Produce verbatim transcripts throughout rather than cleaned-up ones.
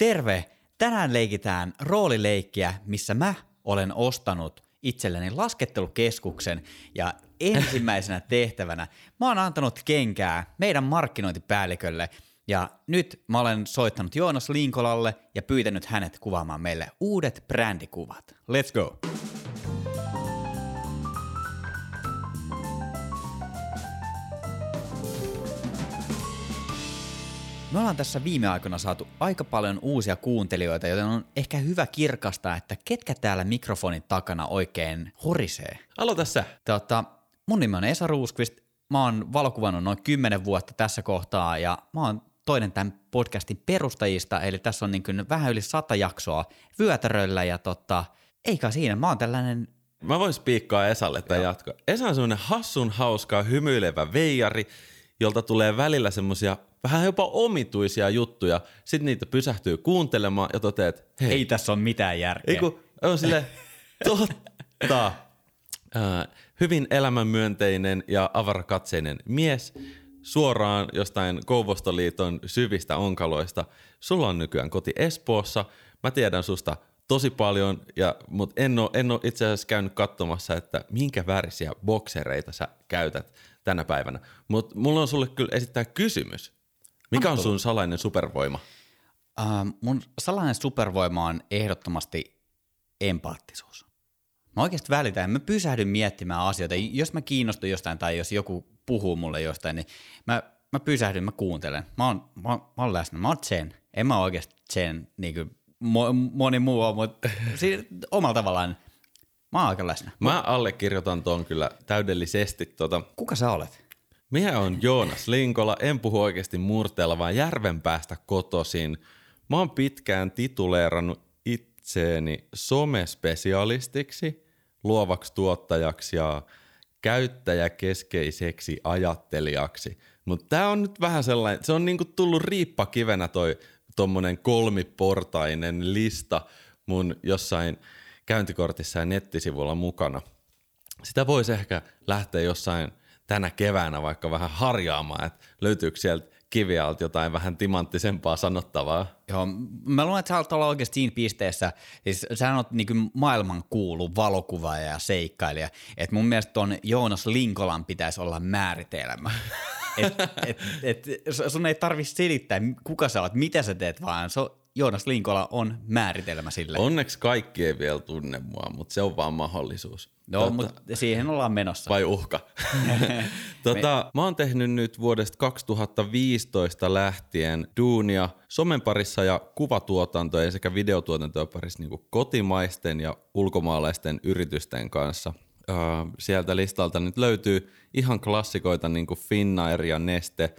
Terve! Tänään leikitään roolileikkiä, missä mä olen ostanut itselleni laskettelukeskuksen ja ensimmäisenä tehtävänä mä oon antanut kenkää meidän markkinointipäällikölle ja nyt mä olen soittanut Joonas Linkolalle ja pyytänyt hänet kuvaamaan meille uudet brändikuvat. Let's go! Me ollaan tässä viime aikoina saatu aika paljon uusia kuuntelijoita, joten on ehkä hyvä kirkastaa, että ketkä täällä mikrofonin takana oikein horisee. Aloita sä. Tota, mun nimi on Esa Ruuskvist, mä oon valokuvannut noin kymmenen vuotta tässä kohtaa ja mä oon toinen tämän podcastin perustajista, eli tässä on niin kuin vähän yli sata jaksoa vyötäröllä ja tota, eikä siinä, mä oon tällainen... Mä voin spiikkaa Esalle tämän jatkoon. Esa on semmoinen hassun hauskaa hymyilevä veijari, jolta tulee välillä semmoisia vähän jopa omituisia juttuja. Sitten niitä pysähtyy kuuntelemaan ja toteaa, että hei. Ei tässä ole mitään järkeä. Eiku, on silleen, totta. Äh, hyvin elämänmyönteinen ja avarakatseinen mies. Suoraan jostain Kouvostoliiton syvistä onkaloista. Sulla on nykyään koti Espoossa. Mä tiedän susta tosi paljon, ja, mutta en ole, en ole itse asiassa käynyt katsomassa, että minkä värisiä boksereita sä käytät tänä päivänä. Mutta mulla on sulle kyllä esittää kysymys. Mikä on sun salainen supervoima? Äh, mun salainen supervoima on ehdottomasti empaattisuus. Mä oikeasti välitän, mä pysähdyn miettimään asioita. Jos mä kiinnostun jostain tai jos joku puhuu mulle jostain, niin mä, mä pysähdyn, mä kuuntelen. Mä oon, mä, mä oon läsnä, mä oon zen. En mä oikeasti zen niin kuin moni muu on, mutta siis omalla tavallaan mä oon aika läsnä. Mä allekirjoitan ton kyllä täydellisesti. Tota. Kuka sä olet? Minä on Joonas Linkola, en puhu oikeasti murteella, vaan Järvenpäästä kotoisin. Mä oon pitkään tituleerannut itseeni somespesialistiksi, luovaksi tuottajaksi ja käyttäjäkeskeiseksi ajattelijaksi. Mutta tää on nyt vähän sellainen, se on niinku tullut riippakivenä toi tommonen kolmiportainen lista mun jossain käyntikortissa ja nettisivulla mukana. Sitä voisi ehkä lähteä jossain tänä keväänä vaikka vähän harjaamaan, että löytyykö sieltä kivialta jotain vähän timanttisempaa sanottavaa. Joo, mä luulen, että sä olet olla oikeasti siinä pisteessä, siis sä olet niin maailmankuulu valokuvaaja ja seikkailija, että mun mielestä ton Joonas Linkolan pitäisi olla määritelmä. et, et, et, sun ei tarvitse selittää, kuka sä olet, mitä sä teet, vaan se on, Joonas Linkola on määritelmä sille. Onneksi kaikki ei vielä tunne mua, mutta se on vaan mahdollisuus. No, tota, mutta siihen ollaan menossa. Vai uhka. tota, Me... Mä oon tehnyt nyt vuodesta kaksituhattaviisitoista lähtien duunia somen parissa ja kuvatuotantoja sekä videotuotantoja parissa niin kotimaisten ja ulkomaalaisten yritysten kanssa. Öö, sieltä listalta nyt löytyy ihan klassikoita niin kuin Finnair ja Neste.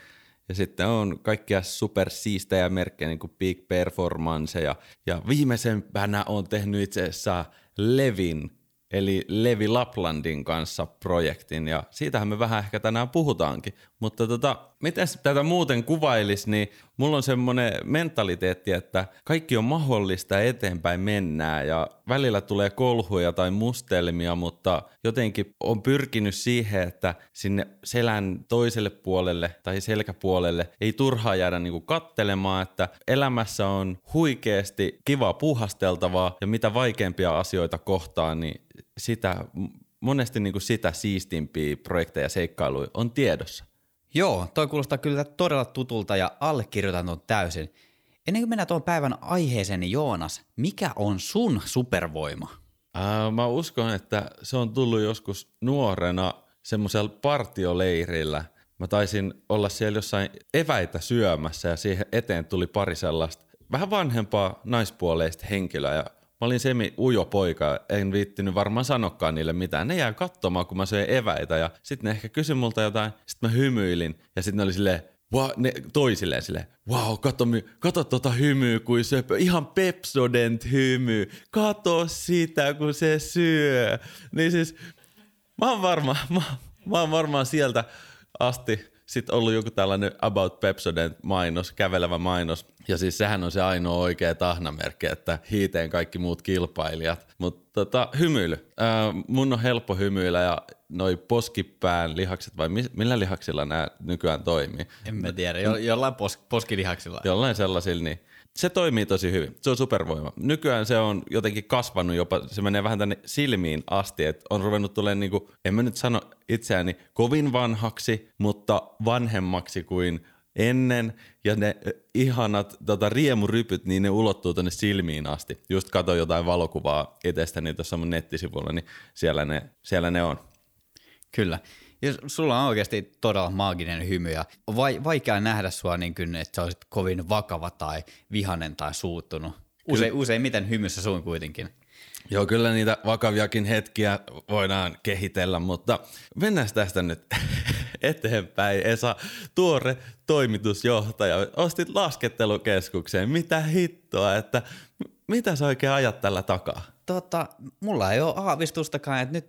Ja sitten on kaikkia supersiistejä merkkejä, niin kuin Big Performanceja. Ja viimeisempänä on tehnyt itse asiassa Levin, eli Levi Laplandin kanssa projektin. Ja siitähän me vähän ehkä tänään puhutaankin. Mutta tota, miten tätä muuten kuvailisi, niin mulla on semmoinen mentaliteetti, että kaikki on mahdollista eteenpäin mennään. Ja välillä tulee kolhuja tai mustelmia, mutta jotenkin on pyrkinyt siihen, että sinne selän toiselle puolelle tai selkäpuolelle ei turhaan jäädä niinku kattelemaan, että elämässä on huikeasti kiva puuhasteltavaa ja mitä vaikeampia asioita kohtaan, niin sitä, monesti niinku sitä siistimpiä projekteja ja seikkailuja on tiedossa. Joo, toi kuulostaa kyllä todella tutulta ja allekirjoitan ton täysin. Ennen kuin mennään tuon päivän aiheeseen, niin Joonas, mikä on sun supervoima? Ää, mä uskon, että se on tullut joskus nuorena semmoisella partioleirillä. Mä taisin olla siellä jossain eväitä syömässä ja siihen eteen tuli pari sellaista vähän vanhempaa naispuoleista henkilöä. Ja mä olin semi ujo poika, en viittinyt varmaan sanokaan niille mitään. Ne jäi katsomaan, kun mä söin eväitä ja sitten ne ehkä kysyi multa jotain. Sitten mä hymyilin ja sitten ne oli silleen, wow, ne toi silleen silleen, wow, kato, kato tota hymyä kuin söpö, ihan Pepsodent hymy, kato sitä kun se syö. Niin siis mä oon varmaan, mä, mä oon varmaan sieltä asti sit ollut joku tällainen About Pepsodent mainos, kävelevä mainos. Ja siis sehän on se ainoa oikea tahnamerkki, että hiiteen kaikki muut kilpailijat. Mutta tota, hymyily. Ää, mun on helppo hymyillä ja noi poskipään lihakset, vai mis, millä lihaksilla nämä nykyään toimii? En mä tiedä, jo, jollain pos, poskilihaksilla. Jollain sellaisilla, niin Se toimii tosi hyvin. Se on supervoima. Nykyään se on jotenkin kasvanut jopa, se menee vähän tänne silmiin asti, että on ruvennut tulemaan niin kuin, en mä nyt sano itseäni kovin vanhaksi, mutta vanhemmaksi kuin ennen. Ja ne ihanat tota, riemurypyt, niin ne ulottuu tonne silmiin asti. Just katsoin jotain valokuvaa itsestäni tuossa mun nettisivulla, niin siellä ne, siellä ne on. Kyllä. Ja sulla on oikeasti todella maaginen hymy ja on vaikea nähdä sua niin kuin, että sä olisit kovin vakava tai vihanen tai suuttunut. Usein, useimmiten hymyssä suun kuitenkin. Joo, kyllä niitä vakaviakin hetkiä voidaan kehitellä, mutta mennään tästä nyt eteenpäin. Esa, tuore toimitusjohtaja, ostit laskettelukeskukseen. Mitä hittoa, että mitä sä oikein ajat tällä takaa? Tota, mulla ei ole aavistustakaan, että nyt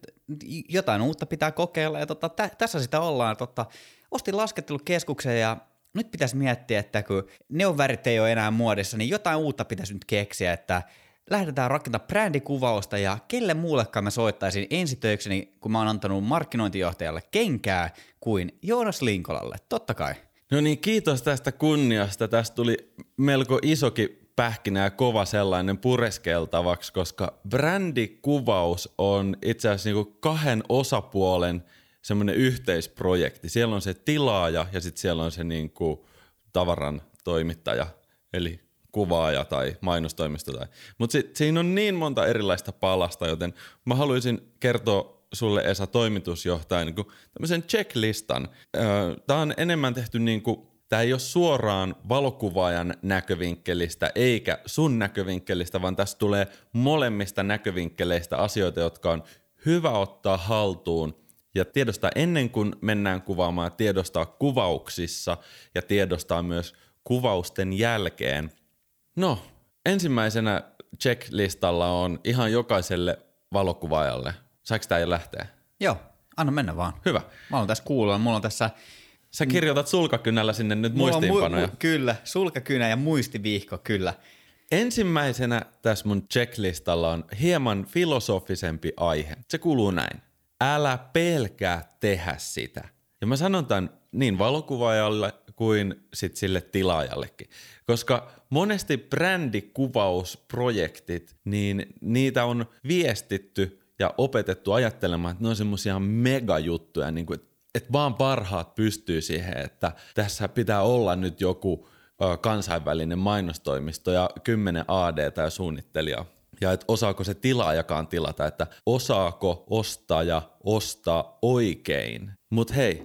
jotain uutta pitää kokeilla ja tota, tä- tässä sitä ollaan. Tota, ostin laskettelukeskuksen ja nyt pitäisi miettiä, että kun neonvärit ei ole enää muodissa, niin jotain uutta pitäisi nyt keksiä, että lähdetään rakentamaan brändikuvausta ja kelle muullekaan mä soittaisin ensi töikseni, kun mä oon antanut markkinointijohtajalle kenkää kuin Joonas Linkolalle, totta kai. No niin, kiitos tästä kunniasta. Tästä tuli melko isokin pähkinä ja kova sellainen pureskeltavaksi, koska brändikuvaus on itse asiassa niin kuin kahden osapuolen semmoinen yhteisprojekti. Siellä on se tilaaja ja sitten siellä on se niin kuin tavaran toimittaja, eli kuvaaja tai mainostoimisto. Tai. Mutta siinä on niin monta erilaista palasta, joten mä haluaisin kertoa sulle, Esa, toimitusjohtaja, niin kuin tämmöisen checklistan. Tää on enemmän tehty niin kuin tämä ei ole suoraan valokuvaajan näkövinkkelistä eikä sun näkövinkkelistä, vaan tässä tulee molemmista näkövinkkeleistä asioita, jotka on hyvä ottaa haltuun ja tiedostaa ennen kuin mennään kuvaamaan, tiedostaa kuvauksissa ja tiedostaa myös kuvausten jälkeen. No, ensimmäisenä checklistalla on ihan jokaiselle valokuvaajalle. Saanko tämä jo lähteä? Joo, anna mennä vaan. Hyvä. Mä oon tässä kuulla, mulla on tässä... Sä kirjoitat sulkakynällä sinne nyt muistiinpanoja. Mu- kyllä, sulkakynä ja muistivihko, kyllä. Ensimmäisenä tässä mun checklistalla on hieman filosofisempi aihe. Se kuuluu näin. Älä pelkää tehdä sitä. Ja mä sanon tämän niin valokuvaajalle kuin sit sille tilaajallekin. Koska monesti brändikuvausprojektit, niin niitä on viestitty ja opetettu ajattelemaan, että ne on semmoisia megajuttuja, niin kuin että vaan parhaat pystyy siihen, että tässä pitää olla nyt joku ö, kansainvälinen mainostoimisto ja kymmenen A D tai suunnittelija. Ja että osaako se tilaajakaan tilata, että osaako ostaja ostaa oikein. Mutta hei,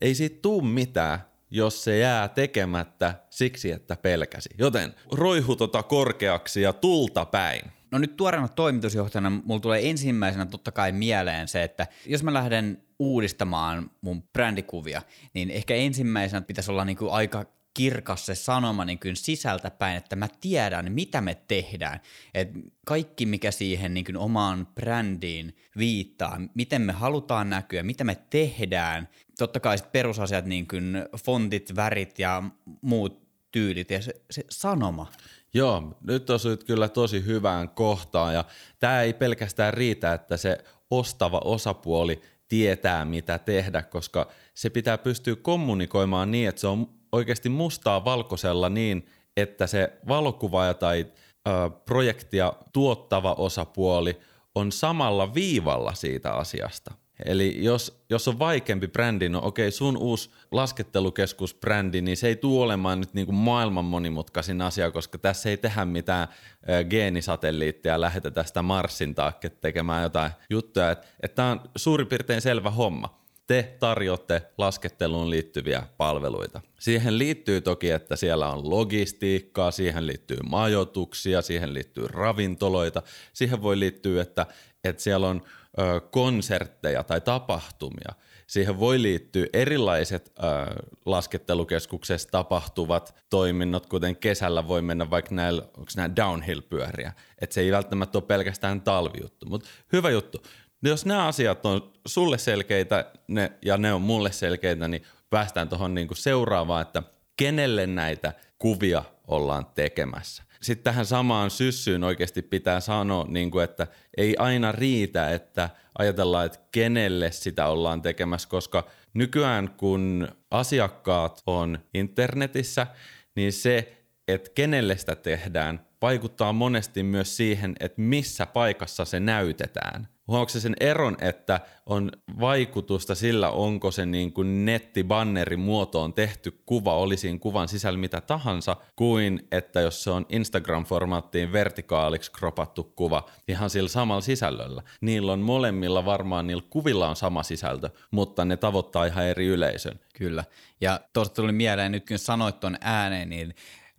ei siitä tuu mitään, jos se jää tekemättä siksi, että pelkäsi. Joten roihu tota korkeaksi ja tulta päin. No nyt tuoreena toimitusjohtajana mulla tulee ensimmäisenä totta kai mieleen se, että jos mä lähden uudistamaan mun brändikuvia, niin ehkä ensimmäisenä pitäisi olla niin kuin aika kirkas se sanoma niin kuin sisältä päin, että mä tiedän, mitä me tehdään. Et kaikki, mikä siihen niin kuin omaan brändiin viittaa, miten me halutaan näkyä, mitä me tehdään. Totta kai perusasiat, niin kuin fontit, värit ja muut tyylit ja se, se sanoma. Joo, nyt osuit kyllä tosi hyvään kohtaan ja tämä ei pelkästään riitä, että se ostava osapuoli tietää mitä tehdä, koska se pitää pystyä kommunikoimaan niin, että se on oikeasti mustaa valkoisella niin, että se valokuvaaja tai ö, projektia tuottava osapuoli on samalla viivalla siitä asiasta. Eli jos, jos on vaikeampi brändi, no okei, sun uusi laskettelukeskusbrändi, niin se ei tule olemaan nyt niin kuin maailman monimutkaisin asia, koska tässä ei tehdä mitään ö, geenisatelliittia, lähetetä sitä Marsin taakke tekemään jotain juttuja. Että et tämä on suurin piirtein selvä homma. Te tarjoatte lasketteluun liittyviä palveluita. Siihen liittyy toki, että siellä on logistiikkaa, siihen liittyy majoituksia, siihen liittyy ravintoloita. Siihen voi liittyä, että, että siellä on konsertteja tai tapahtumia. Siihen voi liittyä erilaiset äh, laskettelukeskuksessa tapahtuvat toiminnot, kuten kesällä voi mennä vaikka näillä, onko nämä downhill-pyöriä. Että se ei välttämättä ole pelkästään talvijuttu, mutta hyvä juttu. Jos nämä asiat on sulle selkeitä ne, ja ne on mulle selkeitä, niin päästään tuohon niinku seuraavaan, että kenelle näitä kuvia ollaan tekemässä. Sitten tähän samaan syssyyn oikeasti pitää sanoa, niin kuin, että ei aina riitä, että ajatellaan, että kenelle sitä ollaan tekemässä, koska nykyään kun asiakkaat on internetissä, niin se että kenelle sitä tehdään, vaikuttaa monesti myös siihen, että missä paikassa se näytetään. Onko se sen eron, että on vaikutusta sillä, onko se niin kuin nettibanneri muotoon tehty kuva, oli siinä kuvan sisällä mitä tahansa, kuin että jos se on Instagram-formaattiin vertikaaliksi kropattu kuva ihan sillä samalla sisällöllä. Niillä on molemmilla varmaan, niillä kuvilla on sama sisältö, mutta ne tavoittaa ihan eri yleisön. Kyllä, ja tuosta tuli mieleen nyt, kun sanoit tuon ääneen, niin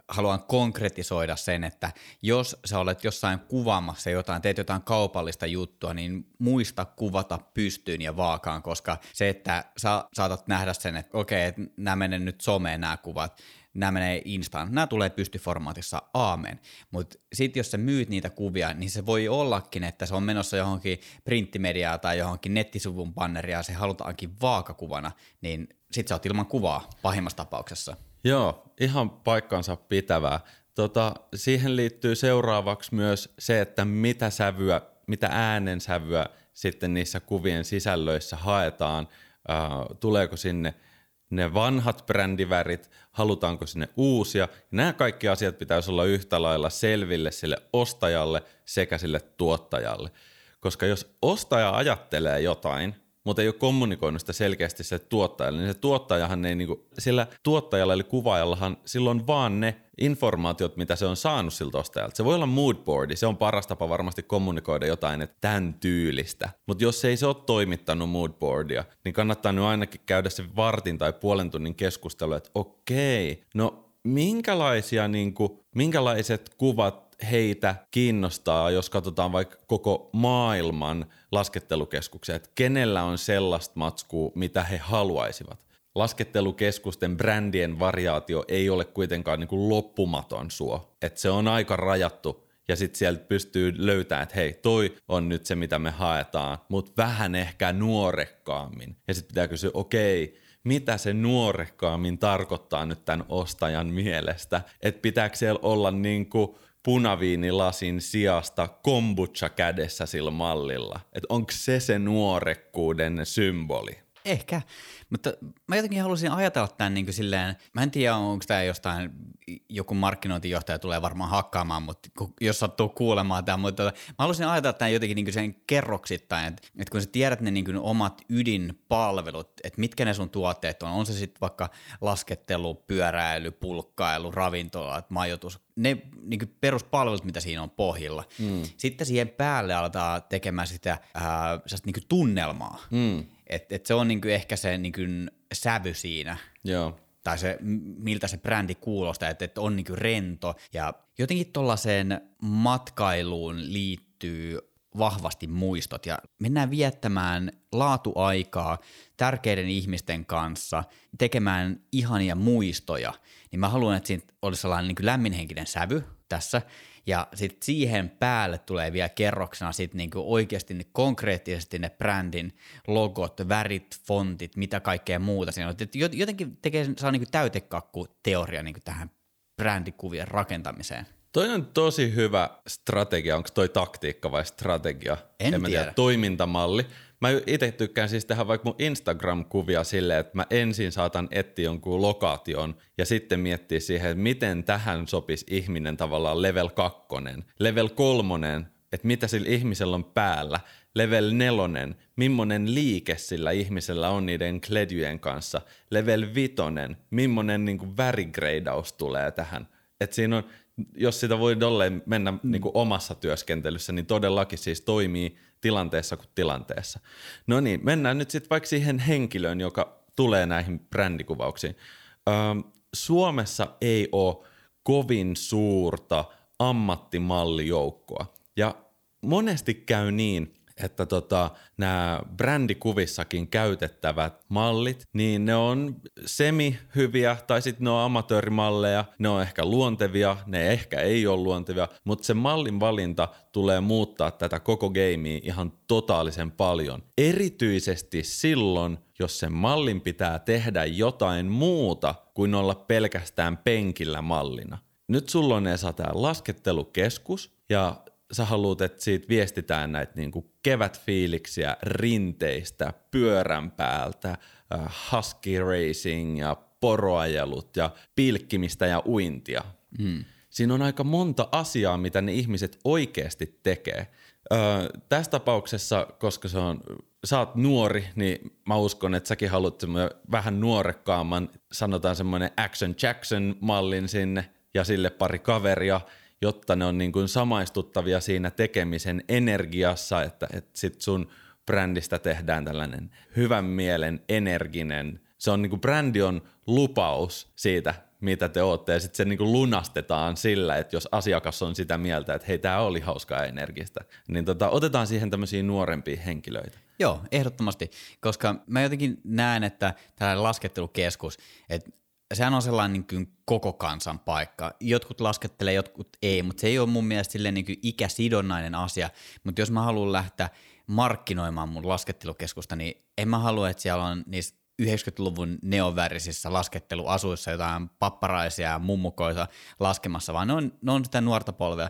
haluan konkretisoida sen, että jos sä olet jossain kuvaamassa jotain, teet jotain kaupallista juttua, niin muista kuvata pystyyn ja vaakaan, koska se, että sä saatat nähdä sen, että okei, okay, nämä menee nyt someen nämä kuvat, nämä menee Instaan, nämä tulee pystyformaatissa, aamen. Mutta sitten jos sä myyt niitä kuvia, niin se voi ollakin, että se on menossa johonkin printtimediaan tai johonkin nettisivun banneriaan, se halutaankin vaakakuvana, niin sit sä oot ilman kuvaa pahimmassa tapauksessa. Joo, ihan paikkansa pitävää. Tota, siihen liittyy seuraavaksi myös se, että mitä sävyä, mitä äänensävyä sitten niissä kuvien sisällöissä haetaan. Äh, tuleeko sinne ne vanhat brändivärit, halutaanko sinne uusia. Nämä kaikki asiat pitäisi olla yhtä lailla selville sille ostajalle sekä sille tuottajalle. Koska jos ostaja ajattelee jotain, mutta ei ole kommunikoinut sitä selkeästi se tuottajalle, niin se tuottajahan ei niinku, sillä tuottajalla eli kuvaajallahan silloin vaan ne informaatiot, mitä se on saanut siltä ostajalta. Se voi olla moodboardi, se on paras tapa varmasti kommunikoida jotain, että tämän tyylistä. Mutta jos ei se ole toimittanut moodboardia, niin kannattaa nyt ainakin käydä se vartin tai puolen tunnin keskustelu, että okei, no minkälaisia, niinku, minkälaiset kuvat heitä kiinnostaa, jos katsotaan vaikka koko maailman laskettelukeskuksia, että kenellä on sellaista matskua, mitä he haluaisivat. Laskettelukeskusten brändien variaatio ei ole kuitenkaan niin kuin loppumaton suo, että se on aika rajattu ja sitten sieltä pystyy löytämään, että hei, toi on nyt se, mitä me haetaan, mutta vähän ehkä nuorekkaammin. Ja sitten pitää kysyä, okei, mitä se nuorekkaammin tarkoittaa nyt tämän ostajan mielestä, että pitääkö siellä olla niin kuin punaviinilasin sijasta kombucha kädessä sillä mallilla. Että onko se se nuorekkuuden symboli? Ehkä, mutta mä jotenkin halusin ajatella tämän niin kuin silleen, mä en tiedä onko tämä jostain, joku markkinointijohtaja tulee varmaan hakkaamaan, mutta jos sattuu kuulemaan tämän, mutta mä halusin ajatella tämän jotenkin niin kuin sen kerroksittain, että, että kun sä tiedät ne niin kuin omat ydinpalvelut, että mitkä ne sun tuotteet on, on se sitten vaikka laskettelu, pyöräily, pulkkailu, ravintolat, majoitus, ne niin kuin peruspalvelut, mitä siinä on pohjilla. Mm. Sitten siihen päälle aletaan tekemään sitä ää, niin kuin tunnelmaa. Mm. Että et se on niinku ehkä se niinku sävy siinä, joo, tai se miltä se brändi kuulostaa, että et on niinku rento. Ja jotenkin tuollaiseen matkailuun liittyy vahvasti muistot ja mennään viettämään laatuaikaa tärkeiden ihmisten kanssa, tekemään ihania muistoja. Niin mä haluan, että siinä olisi sellainen niinku lämminhenkinen sävy tässä. Ja sitten siihen päälle tulee vielä kerroksena sitten niinku oikeasti ne, konkreettisesti ne brändin logot, värit, fontit, mitä kaikkea muuta siinä on. Et jotenkin tekee, saa niinku täytekakkuteoria niinku tähän brändikuvien rakentamiseen. Toi on tosi hyvä strategia. Onko toi taktiikka vai strategia? En, en tiedä. tiedä. Toimintamalli. Mä itse tykkään siis tehdä vaikka mun Instagram-kuvia silleen, että mä ensin saatan etsiä jonkun lokaation ja sitten miettiä siihen, että miten tähän sopisi ihminen tavallaan level kakkonen, level kolmonen, että mitä sillä ihmisellä on päällä, level nelonen, millainen liike sillä ihmisellä on niiden kledyjen kanssa, level vitonen, millainen niin kuin värigreidaus tulee tähän, että siinä on. Jos sitä voi tolleen mennä niin kuin omassa työskentelyssä, niin todellakin siis toimii tilanteessa kuin tilanteessa. No niin, mennään nyt sitten vaikka siihen henkilöön, joka tulee näihin brändikuvauksiin. Ähm, Suomessa ei ole kovin suurta ammattimallijoukkoa. Ja monesti käy niin, että tota, nämä brändikuvissakin käytettävät mallit, niin ne on semi-hyviä tai sitten ne on amatöörimalleja, ne on ehkä luontevia, ne ehkä ei ole luontevia, mutta se mallin valinta tulee muuttaa tätä koko gamea ihan totaalisen paljon. Erityisesti silloin, jos sen mallin pitää tehdä jotain muuta kuin olla pelkästään penkillä mallina. Nyt sulla on, Esa, tämä laskettelukeskus ja sä haluut, että siitä viestitään näitä niinku kevätfiiliksiä rinteistä, pyörän päältä, husky racing ja poroajelut ja pilkkimistä ja uintia. Mm. Siinä on aika monta asiaa, mitä ne ihmiset oikeasti tekee. Öö, tässä tapauksessa, koska se on, sä oot nuori, niin mä uskon, että säkin haluat vähän nuorekkaamman, sanotaan semmoinen Action Jackson-mallin sinne ja sille pari kaveria, jotta ne on niin kuin samaistuttavia siinä tekemisen energiassa, että, että sit sun brändistä tehdään tällainen hyvän mielen energinen. Se on niin kuin brändi on lupaus siitä, mitä te ootte, ja sitten se niin kuin lunastetaan sillä, että jos asiakas on sitä mieltä, että hei, tämä oli hauskaa ja energistä, niin tota, otetaan siihen tämmöisiä nuorempia henkilöitä. Joo, ehdottomasti, koska mä jotenkin näen, että tällainen laskettelukeskus, että sehän on sellainen niin kuin koko kansan paikka. Jotkut laskettelee, jotkut ei, mutta se ei ole mun mielestä silleen niin kuin ikäsidonnainen asia, mutta jos mä haluan lähteä markkinoimaan mun laskettelukeskusta, niin en mä halua, että siellä on niissä yhdeksänkymmentäluvun neonvärisissä lasketteluasuissa jotain papparaisia ja mummukoita laskemassa, vaan ne on, ne on sitä nuorta polvea,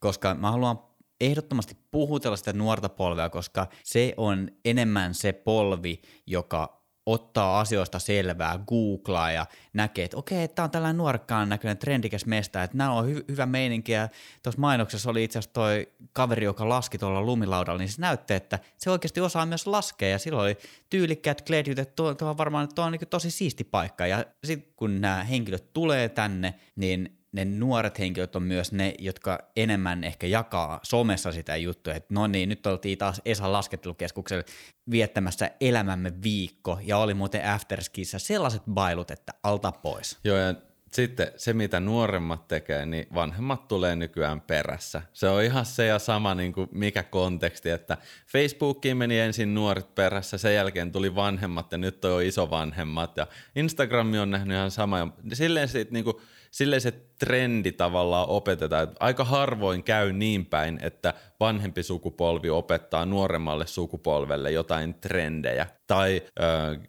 koska mä haluan ehdottomasti puhutella sitä nuorta polvea, koska se on enemmän se polvi, joka ottaa asioista selvää, googlaa ja näkee, että okei, tää on tällainen nuorekkaan näköinen trendikäs mestä, että nää on hy- hyvä meininki, ja tuossa mainoksessa oli itse asiassa toi kaveri, joka laski tuolla lumilaudalla, niin se näytti, että se oikeasti osaa myös laskea, ja silloin oli tyylikkäät kledyt, että tuo, tuo on varmaan tuo on niin tosi siisti paikka, ja sitten kun nämä henkilöt tulee tänne, niin ne nuoret henkilöt on myös ne, jotka enemmän ehkä jakaa somessa sitä juttua, että no niin, nyt oltiin taas Esan laskettelukeskuksella viettämässä elämämme viikko, ja oli muuten afterskissä sellaiset bailut, että alta pois. Joo, ja sitten se, mitä nuoremmat tekee, niin vanhemmat tulee nykyään perässä. Se on ihan se ja sama, niin kuin mikä konteksti, että Facebookiin meni ensin nuoret perässä, sen jälkeen tuli vanhemmat, ja nyt on isovanhemmat, ja Instagrami on nähnyt ihan sama, ja silleen siitä niin kuin silleen se trendi tavallaan opetetaan. Aika harvoin käy niin päin, että vanhempi sukupolvi opettaa nuoremmalle sukupolvelle jotain trendejä tai ö,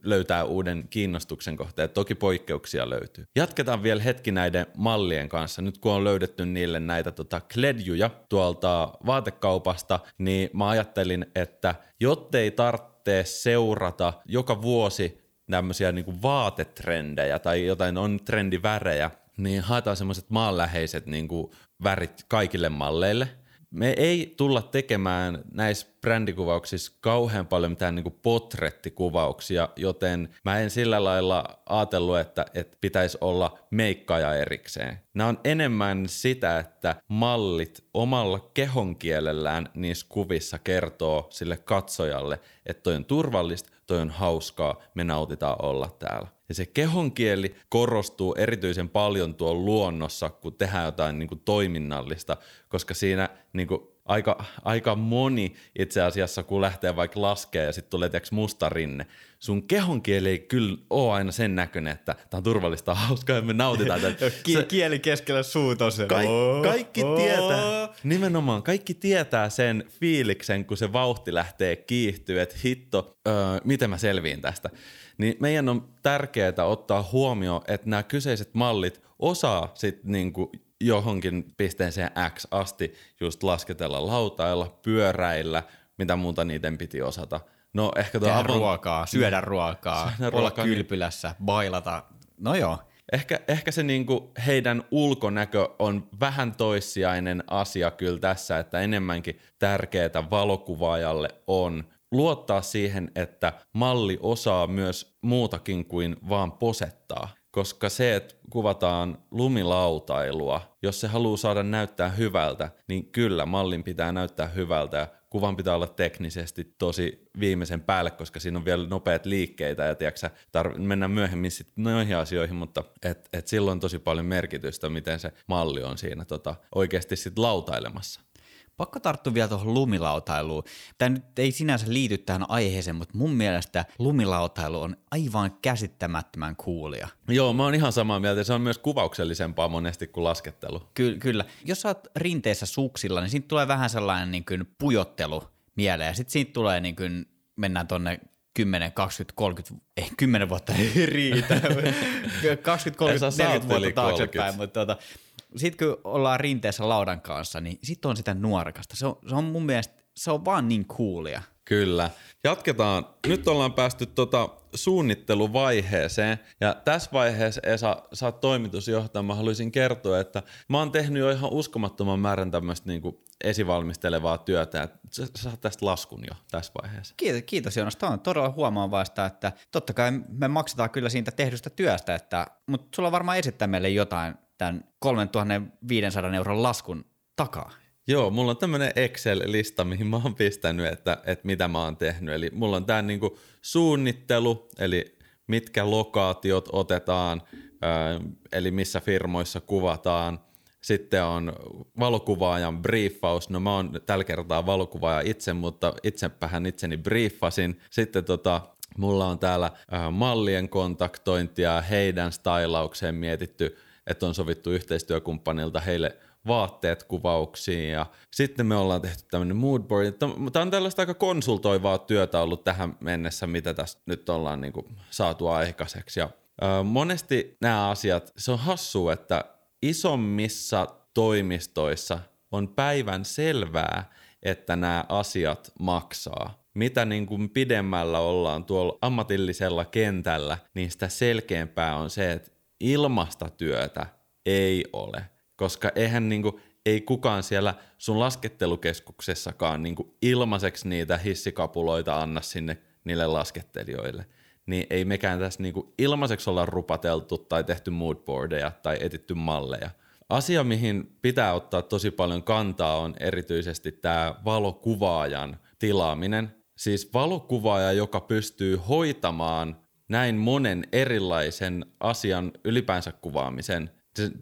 löytää uuden kiinnostuksen kohteen. Toki poikkeuksia löytyy. Jatketaan vielä hetki näiden mallien kanssa. Nyt kun on löydetty niille näitä tota, kledjuja tuolta vaatekaupasta, niin mä ajattelin, että jottei tarvitse seurata joka vuosi tämmöisiä niin kuin vaatetrendejä tai jotain on trendivärejä, niin haetaan semmoiset maanläheiset niin kuin värit kaikille malleille. Me ei tulla tekemään näissä brändikuvauksissa kauhean paljon mitään niin kuin potrettikuvauksia, joten mä en sillä lailla ajatellut, että, että pitäisi olla meikkaaja erikseen. Nämä on enemmän sitä, että mallit omalla kehonkielellään niissä kuvissa kertoo sille katsojalle, että toi on turvallista, toi on hauskaa, me nautitaan olla täällä. Ja se kehonkieli korostuu erityisen paljon tuolla luonnossa, kun tehdään jotain niin kuin toiminnallista, koska siinä niin kuin aika, aika moni itse asiassa, kun lähtee vaikka laskea ja sitten tulee tiiäks musta rinne, sun kehonkieli ei kyllä ole aina sen näköinen, että tämä on turvallista, hauskaa ja me nautitaan. Se, kieli keskellä suuta on se. Kaik, kaikki, oh, tietää, oh. Nimenomaan, kaikki tietää sen fiiliksen, kun se vauhti lähtee kiihtyä, että hitto, öö, miten mä selviin tästä. Niin meidän on tärkeää ottaa huomioon, että nämä kyseiset mallit osaa sitten niinku johonkin pisteeseen X asti just lasketella lautailla, pyöräillä, mitä muuta niiden piti osata. No ehkä tuo avon... ruokaa, syödä ruokaa, syödä olla ruokaa, kylpylässä, niin... bailata, no joo. Ehkä, ehkä se niinku heidän ulkonäkö on vähän toissijainen asia kyllä tässä, että enemmänkin tärkeää valokuvaajalle on luottaa siihen, että malli osaa myös muutakin kuin vaan posettaa. Koska se, että kuvataan lumilautailua, jos se haluaa saada näyttää hyvältä, niin kyllä mallin pitää näyttää hyvältä ja kuvan pitää olla teknisesti tosi viimeisen päälle, koska siinä on vielä nopeat liikkeitä ja tiiäksä, tar- mennään myöhemmin sitten noihin asioihin, mutta et, et sillä on tosi paljon merkitystä, miten se malli on siinä tota, oikeasti sitten lautailemassa. Pakko tarttua vielä tuohon lumilautailuun. Tämä nyt ei sinänsä liity tähän aiheeseen, mutta mun mielestä lumilautailu on aivan käsittämättömän coolia. Joo, mä oon ihan samaa mieltä. Se on myös kuvauksellisempaa monesti kuin laskettelu. Ky- kyllä. Jos sä oot rinteessä suksilla, niin siitä tulee vähän sellainen niin kuin pujottelu mieleen. Ja sit siitä tulee, niin kuin, mennään tonne kymmenen, kaksikymmentä, kolmekymmentä, ei kymmenen vuotta ei riitä, kaksikymmentä, kolmekymmentä, neljäkymmentä vuotta taaksepäin, mutta tuota... Sitten kun ollaan rinteessä laudan kanssa, niin sitten on sitä nuorekasta. Se on, se on mun mielestä se on vaan niin coolia. Kyllä. Jatketaan. Nyt ollaan päästy tota suunnitteluvaiheeseen. Ja tässä vaiheessa, Esa, sä oot toimitusjohtaja. Mä haluaisin kertoa, että mä oon tehnyt jo ihan uskomattoman määrän tämmöistä niinku esivalmistelevaa työtä. Sä saat tästä laskun jo tässä vaiheessa. Kiitos, kiitos Joonas. Tämä on todella huomaavaista, että totta kai me maksetaan kyllä siitä tehdystä työstä, että, mutta sulla varmaan esittää meille jotain tämän kolmetuhattaviisisataa euron laskun takaa. Joo, mulla on tämmöinen Excel-lista, mihin mä oon pistänyt, että, että mitä mä oon tehnyt. Eli mulla on tää niinku suunnittelu, eli mitkä lokaatiot otetaan, eli missä firmoissa kuvataan. Sitten on valokuvaajan briefaus. No mä oon tällä kertaa valokuvaaja itse, mutta itsepähän itseni briefasin. Sitten tota, mulla on täällä mallien kontaktointia ja heidän stylaukseen mietitty, että on sovittu yhteistyökumppanilta heille vaatteet kuvauksiin ja sitten me ollaan tehty tämmöinen moodboard. Tämä on tällaista aika konsultoivaa työtä ollut tähän mennessä, mitä tässä nyt ollaan niin kuin saatu aikaiseksi. Ja, ö, monesti nämä asiat, se on hassua, että isommissa toimistoissa on päivän selvää, että nämä asiat maksaa. Mitä niin kuin pidemmällä ollaan tuolla ammatillisella kentällä, niin sitä selkeämpää on se, että ilmasta työtä ei ole. Koska eihän niinku, ei kukaan siellä sun laskettelukeskuksessakaan niinku ilmaiseksi niitä hissikapuloita anna sinne niille laskettelijoille. Niin ei mekään tässä niinku ilmaiseksi olla rupateltu tai tehty moodboardeja tai etitty malleja. Asia, mihin pitää ottaa tosi paljon kantaa, on erityisesti tämä valokuvaajan tilaaminen. Siis valokuvaaja, joka pystyy hoitamaan näin monen erilaisen asian ylipäänsä kuvaamisen.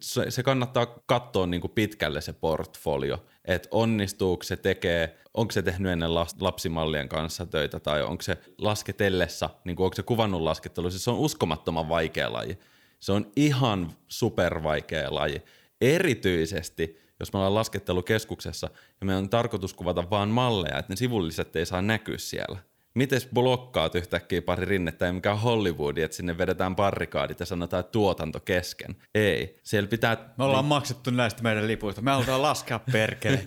Se, se kannattaa katsoa niin kuin pitkälle se portfolio, että onnistuuko se tekee, onko se tehnyt ennen lapsimallien kanssa töitä tai onko se lasketellessa, niin kuin onko se kuvannut laskettelu, siis se on uskomattoman vaikea laji. Se on ihan supervaikea laji, erityisesti jos me ollaan laskettelukeskuksessa ja meidän on tarkoitus kuvata vaan malleja, että ne sivulliset ei saa näkyä siellä. Mites blokkaat yhtäkkiä pari rinnettä, ei mikään Hollywoodi, että sinne vedetään barrikaadit ja sanotaan, että tuotanto kesken. Ei, siellä pitää... Me ollaan maksettu näistä meidän lipuista, me halutaan laskea perkele.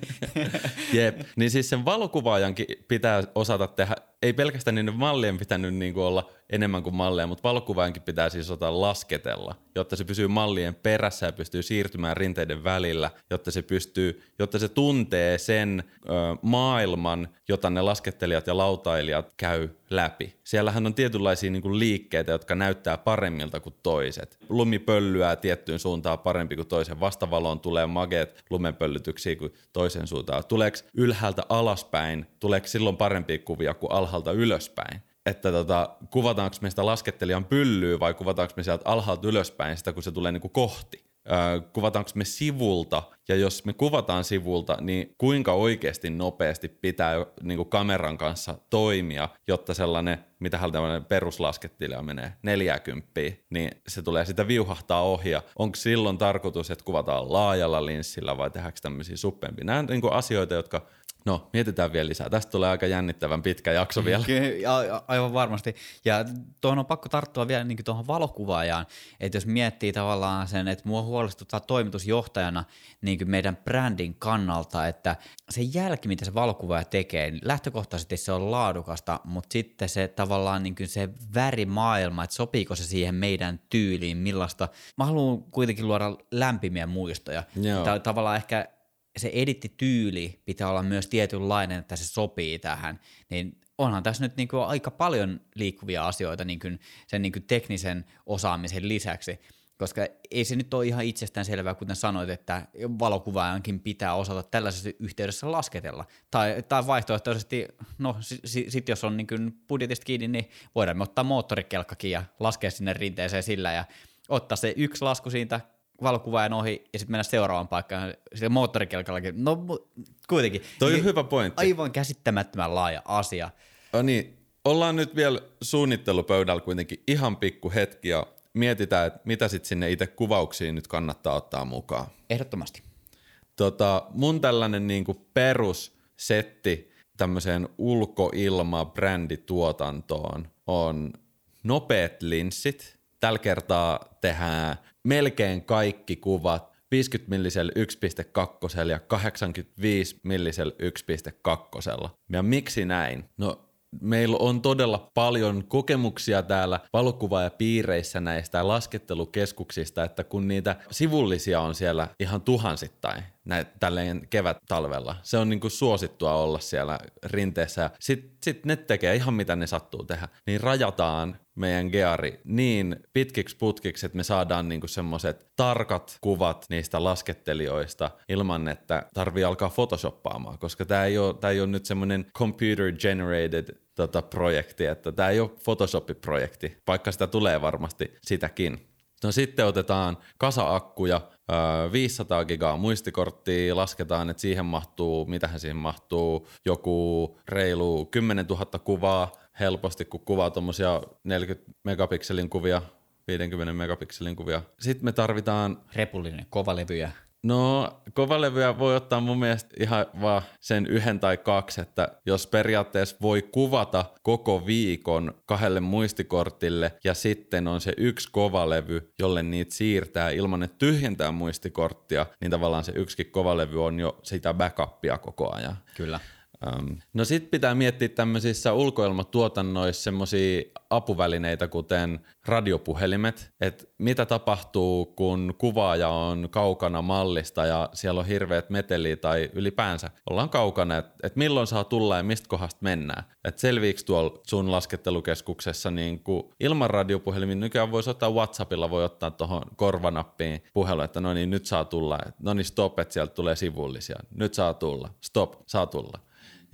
Jep, niin siis sen valokuvaajankin pitää osata tehdä, ei pelkästään niiden mallien pitänyt niinku olla enemmän kuin malleja, mutta valokuvaajankin pitää siis osata lasketella, jotta se pysyy mallien perässä ja pystyy siirtymään rinteiden välillä, jotta se pystyy, jotta se tuntee sen ö, maailman, jota ne laskettelijat ja lautailijat käy läpi. Siellähän on tietynlaisia niinku liikkeitä, jotka näyttää paremmilta kuin toiset. Lumi pöllyää tiettyyn suuntaan parempi kuin toisen. Vastavaloon tulee mageet lumenpöllytyksiä kuin toisen suuntaan. Tuleeko ylhäältä alaspäin, tuleeko silloin parempia kuvia kuin alhaalta ylöspäin? Että tota, kuvataanko me sitä laskettelijan pyllyä vai kuvataanko me sieltä alhaalta ylöspäin sitä, kun se tulee niinku kohti? Öö, kuvataanko me sivulta? Ja jos me kuvataan sivulta, niin kuinka oikeasti nopeasti pitää niinku kameran kanssa toimia, jotta sellainen, mitähän tämmöinen peruslaskettelija menee, neljäkymmentä, niin se tulee sitä viuhahtaa ohja. Onko silloin tarkoitus, että kuvataan laajalla linssillä vai tehdäänkö tämmöisiä suppempia? Nämä on niinku asioita, jotka... No, mietitään vielä lisää. Tästä tulee aika jännittävän pitkä jakso vielä. Kyllä, aivan varmasti. Ja tuohon on pakko tarttua vielä niin tuohon valokuvaajaan. Että jos miettii tavallaan sen, että mua huolestuttaa toimitusjohtajana niin meidän brändin kannalta, että se jälki, mitä se valokuvaaja tekee, niin lähtökohtaisesti se on laadukasta, mutta sitten se tavallaan niin se värimaailma, että sopiiko se siihen meidän tyyliin, millaista. Mä haluan kuitenkin luoda lämpimiä muistoja. Tää, tavallaan ehkä... se edittityyli pitää olla myös tietynlainen, että se sopii tähän, niin onhan tässä nyt niinku aika paljon liikkuvia asioita niinku sen niinku teknisen osaamisen lisäksi, koska ei se nyt ole ihan itsestäänselvää, kuten sanoit, että valokuvaajankin pitää osata tällaisessa yhteydessä lasketella. Tai, tai vaihtoehtoisesti, no sitten sit jos on niinku budjetista kiinni, niin voidaan me ottaa moottorikelkkakin ja laskea sinne rinteeseen sillä ja ottaa se yksi lasku siitä valokuvaajan ohi ja sitten mennä seuraavaan paikkaan, sitten moottorikelkallakin, no kuitenkin. Toi on hyvä pointti. Aivan käsittämättömän laaja asia. No niin, ollaan nyt vielä suunnittelupöydällä kuitenkin ihan pikku hetki ja mietitään, että mitä sitten sinne itse kuvauksiin nyt kannattaa ottaa mukaan. Ehdottomasti. Tota, mun tällainen niinku perussetti tämmöiseen ulkoilma-brändituotantoon on nopeat linssit. Tällä kertaa tehdään melkein kaikki kuvat viisikymmentä millisellä yksi pilkku kaksi ja kahdeksankymmentäviisi millisellä yksi pilkku kaksi. Ja miksi näin? No meillä on todella paljon kokemuksia täällä valokuvaajapiireissä näistä laskettelukeskuksista, että kun niitä sivullisia on siellä ihan tuhansittain näin, tälleen kevät-talvella. Se on niinku suosittua olla siellä rinteessä. Sitten sit ne tekee ihan mitä ne sattuu tehdä. Niin rajataan meidän geari niin pitkiksi putkiksi, että me saadaan niinku semmoiset tarkat kuvat niistä laskettelijoista ilman, että tarvii alkaa photoshoppaamaan, koska tämä ei ole nyt semmoinen computer generated tota, projekti, että tämä ei ole Photoshop-projekti, vaikka sitä tulee varmasti sitäkin. No sitten otetaan kasa-akkuja, viisisataa gigaa muistikorttia, lasketaan, että siihen mahtuu, mitähän siihen mahtuu, joku reilu kymmenentuhatta kuvaa helposti, kun kuvaa tuommoisia neljänkymmenen megapikselin kuvia, viidenkymmenen megapikselin kuvia. Sitten me tarvitaan... Repullinen kovalevyjä. No kovalevyä voi ottaa mun mielestä ihan vaan sen yhden tai kaksi, että jos periaatteessa voi kuvata koko viikon kahdelle muistikortille ja sitten on se yksi kovalevy, jolle niitä siirtää ilman, että tyhjentää muistikorttia, niin tavallaan se yksikin kovalevy on jo sitä backupia koko ajan. Kyllä. No sit pitää miettiä tämmöisissä ulkoilmatuotannoissa semmosia apuvälineitä, kuten radiopuhelimet, että mitä tapahtuu, kun kuvaaja on kaukana mallista ja siellä on hirveät meteliä tai ylipäänsä ollaan kaukana, että et milloin saa tulla ja mistä kohdasta mennään. Että selviikö tuolla sun laskettelukeskuksessa niin kun ilman radiopuhelimin nykyään voisi ottaa WhatsAppilla, voi ottaa tuohon korvanappiin puhelu, että no niin nyt saa tulla, no niin stop, että sieltä tulee sivullisia, nyt saa tulla, stop, saa tulla.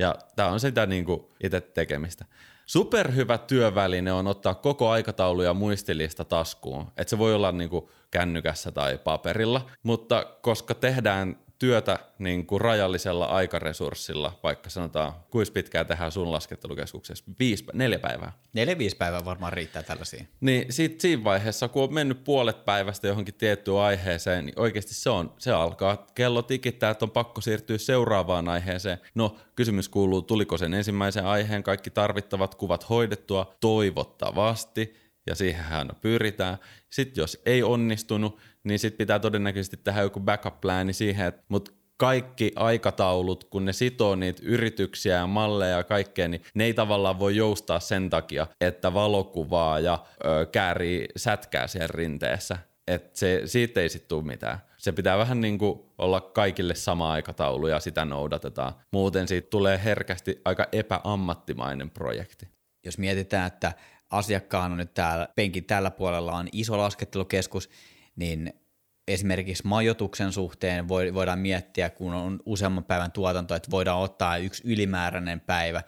Ja tämä on sitä niin kuin itse tekemistä. Superhyvä työväline on ottaa koko aikataulu ja muistilista taskuun. Et se voi olla niin kuin kännykässä tai paperilla, mutta koska tehdään työtä niin kuin rajallisella aikaresurssilla, vaikka sanotaan, kuinka pitkään tehdään sun laskettelukeskuksessa? Viisi, neljä päivää. Neljä, viisi päivää varmaan riittää tällaisiin. Niin sit siinä vaiheessa, kun on mennyt puolet päivästä johonkin tiettyyn aiheeseen, niin oikeasti se, on, se alkaa. Kello tikittää, että on pakko siirtyä seuraavaan aiheeseen. No, kysymys kuuluu, tuliko sen ensimmäisen aiheen kaikki tarvittavat kuvat hoidettua? Toivottavasti, ja siihenhän pyritään. Sitten jos ei onnistunut, niin sitten pitää todennäköisesti tehdä joku backup-plääni siihen, mutta kaikki aikataulut, kun ne sitoo niitä yrityksiä ja malleja ja kaikkea, niin ne ei tavallaan voi joustaa sen takia, että valokuvaa ja ö, käärii sätkää siellä rinteessä. Että siitä ei sitten tule mitään. Se pitää vähän niin kuin olla kaikille sama aikataulu ja sitä noudatetaan. Muuten siitä tulee herkästi aika epäammattimainen projekti. Jos mietitään, että asiakkaan on nyt täällä, penkin tällä puolella on iso laskettelukeskus, niin esimerkiksi majoituksen suhteen voidaan miettiä, kun on useamman päivän tuotanto, että voidaan ottaa yksi ylimääräinen päivä,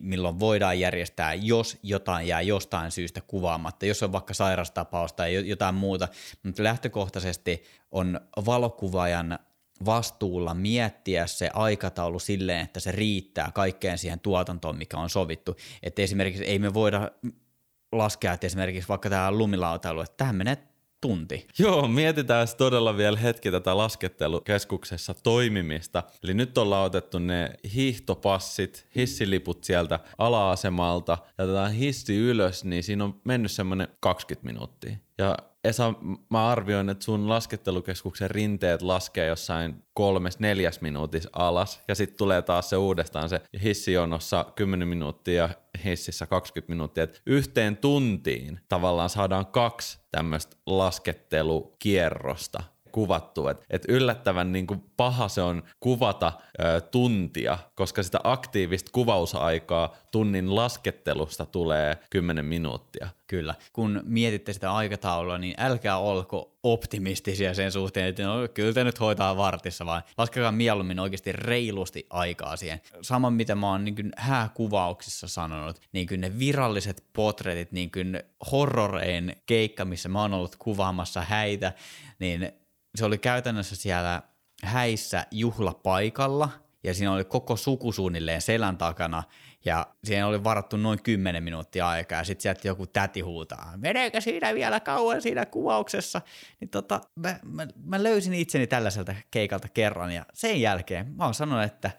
milloin voidaan järjestää, jos jotain jää jostain syystä kuvaamatta, jos on vaikka sairastapaus tai jotain muuta. Mutta lähtökohtaisesti on valokuvaajan vastuulla miettiä se aikataulu silleen, että se riittää kaikkeen siihen tuotantoon, mikä on sovittu. Että esimerkiksi ei me voida laskea, että esimerkiksi vaikka tämä lumilautailu, että tähän menee tunti. Joo, mietitään todella vielä hetki tätä laskettelukeskuksessa toimimista. Eli nyt ollaan otettu ne hiihtopassit, hissiliput sieltä ala-asemalta ja tätä hissi ylös, niin siinä on mennyt semmoinen kaksikymmentä minuuttia. Ja Esa, mä arvioin, että sun laskettelukeskuksen rinteet laskee jossain kolmes neljäs minuutissa alas ja sitten tulee taas se uudestaan se hissijonossa kymmenen minuuttia ja hississä kaksikymmentä minuuttia. Et yhteen tuntiin tavallaan saadaan kaksi tämmöistä laskettelukierrosta kuvattu. Et, et yllättävän niin kuin paha se on kuvata ö, tuntia, koska sitä aktiivista kuvausaikaa tunnin laskettelusta tulee kymmenen minuuttia. Kyllä. Kun mietitte sitä aikataulua, niin älkää olko optimistisia sen suhteen, että no, kyllä te nyt hoitaa vartissa, vaan laskekaa mieluummin oikeasti reilusti aikaa siihen. Sama mitä mä oon niin kuin hääkuvauksissa sanonut, niin kuin ne viralliset potretit, niin kuin horroreen keikka, missä mä oon ollut kuvaamassa häitä, niin se oli käytännössä siellä häissä juhlapaikalla ja siinä oli koko suku suunnilleen selän takana ja siihen oli varattu noin kymmenen minuuttia aikaa, ja sitten sieltä joku täti huutaa, meneekö siinä vielä kauan siinä kuvauksessa, niin tota, mä, mä, mä löysin itseni tällaiselta keikalta kerran, ja sen jälkeen mä oon sanonut, että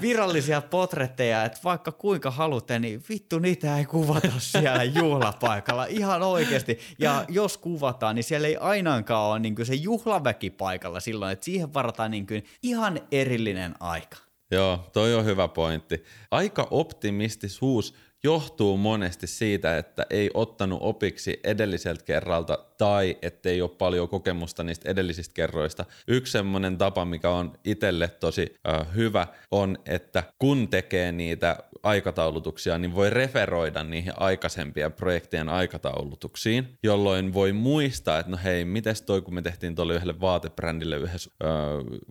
virallisia potretteja, että vaikka kuinka halutte, niin vittu niitä ei kuvata siellä juhlapaikalla, ihan oikeasti, ja jos kuvataan, niin siellä ei ainakaan ole niin kuin se juhlaväki paikalla silloin, että siihen varataan niin kuin ihan erillinen aika. Joo, toi on hyvä pointti. Aika optimistisuus johtuu monesti siitä, että ei ottanut opiksi edelliseltä kerralta tai ettei ole paljon kokemusta niistä edellisistä kerroista. Yksi semmoinen tapa, mikä on itselle tosi ö, hyvä, on, että kun tekee niitä aikataulutuksia, niin voi referoida niihin aikaisempien projektien aikataulutuksiin, jolloin voi muistaa, että no hei, mites toi, kun me tehtiin tuolle yhdelle vaatebrändille yhdessä ö,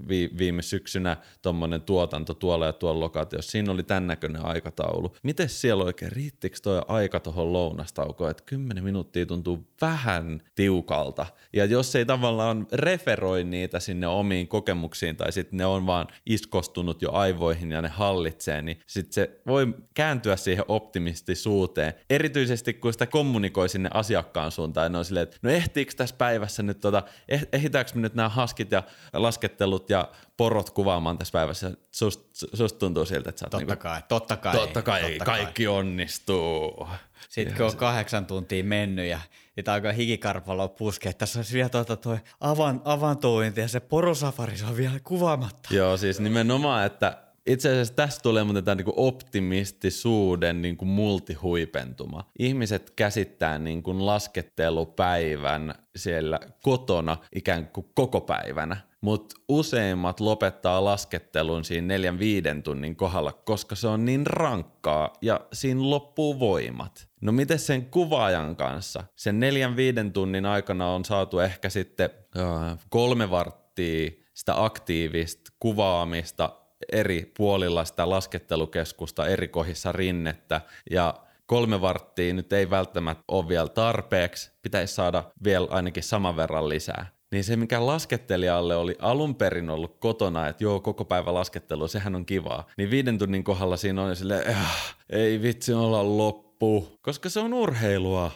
vi, viime syksynä tuommoinen tuotanto tuolla ja tuolla lokaatiossa, siinä oli tämän näköinen aikataulu. Mites siellä oli? Riittikö tuo aika tuohon lounastaukoon, että kymmenen minuuttia tuntuu vähän tiukalta. Ja jos ei tavallaan referoi niitä sinne omiin kokemuksiin tai sitten ne on vaan iskostunut jo aivoihin ja ne hallitsee, niin sitten se voi kääntyä siihen optimistisuuteen. Erityisesti kun sitä kommunikoi sinne asiakkaan suuntaan, ne on silleen, että no ehtiikö tässä päivässä nyt, tota, eh, ehitäänkö me nyt nämä haskit ja laskettelut ja porot kuvaamaan tässä päivässä. Susta sust tuntuu siltä, että sä oot totta niinku, kai, totta kai, totta kai, totta kaikki kai. Onnistuu. Sitten ja kun on se kahdeksan tuntia mennyt ja sitten alkaa hikikarpaloa puskea, että tässä olisi vielä tuota toi avan, avantointi ja se porosafari, se on vielä kuvaamatta. Joo, siis nimenomaan, että itse asiassa tässä tulee muuten tämä niin optimistisuuden niin multihuipentuma. Ihmiset käsittää niin laskettelupäivän siellä kotona ikään kuin koko päivänä, mutta useimmat lopettaa laskettelun siinä neljän viiden tunnin kohdalla, koska se on niin rankkaa ja siinä loppuu voimat. No miten sen kuvaajan kanssa? Sen neljän viiden tunnin aikana on saatu ehkä sitten äh, kolme varttia sitä aktiivista kuvaamista eri puolilla sitä laskettelukeskusta, eri kohdissa rinnettä ja kolme varttia nyt ei välttämättä ole vielä tarpeeksi, pitäisi saada vielä ainakin saman verran lisää. Niin se, mikä laskettelijalle oli alun perin ollut kotona, että joo, koko päivä laskettelu, sehän on kivaa. Niin viiden tunnin kohdalla siinä on silleen, ei vitsi olla loppu, koska se on urheilua.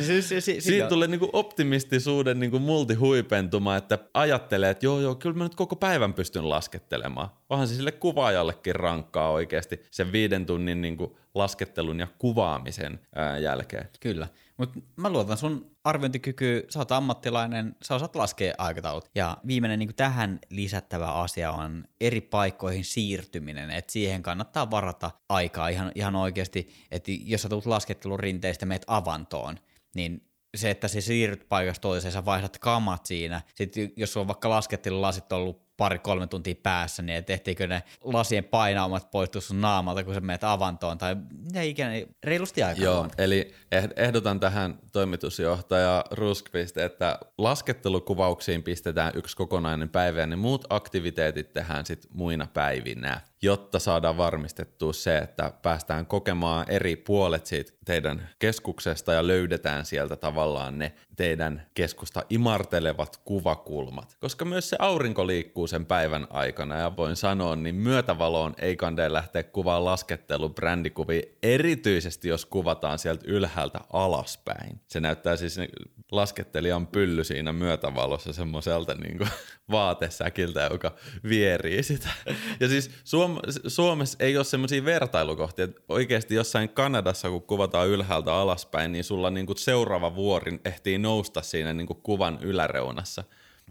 Si- si- si- Siinä tulee niinku optimistisuuden niinku multihuipentuma, että ajattelee, että joo, joo, kyllä mä nyt koko päivän pystyn laskettelemaan. Onhan se sille kuvaajallekin rankkaa oikeasti sen viiden tunnin niinku laskettelun ja kuvaamisen ää, jälkeen. Kyllä. Mutta mä luotan sun arviointikykyyn, sä oot ammattilainen, sä osaat laskea aikataulut. Ja viimeinen niin tähän lisättävä asia on eri paikkoihin siirtyminen, että siihen kannattaa varata aikaa ihan, ihan oikeasti, että jos sä tulet laskettelun rinteistä, meet avantoon, niin se, että sä siirryt paikasta toiseen, sä vaihdat kamat siinä, sitten jos sulla on vaikka laskettelulasit ollut pari-kolme tuntia päässä, niin tehtiinkö ne lasien painaumat poistu sun naamalta, kun sä menet avantoon, tai ne ikinä reilusti aikaa. Joo, eli ehdotan tähän toimitusjohtaja Ruuskvist, että laskettelukuvauksiin pistetään yksi kokonainen päivä, ja ne muut aktiviteetit tehdään sit muina päivinä, jotta saadaan varmistettua se, että päästään kokemaan eri puolet siitä teidän keskuksesta, ja löydetään sieltä tavallaan ne teidän keskusta imartelevat kuvakulmat, koska myös se aurinko liikkuu sen päivän aikana, ja voin sanoa, niin myötävaloon ei kande lähteä kuvaan laskettelun brändikuvia, erityisesti jos kuvataan sieltä ylhäältä alaspäin. Se näyttää siis laskettelijan pylly siinä myötävalossa semmoiselta niin kuin vaatesäkiltä, joka vierii sitä. Ja siis Suom- Suomessa ei ole semmoisia vertailukohtia, että oikeasti jossain Kanadassa, kun kuvataan ylhäältä alaspäin, niin sulla niin kuin seuraava vuori ehtii nousta siinä niin kuin kuvan yläreunassa.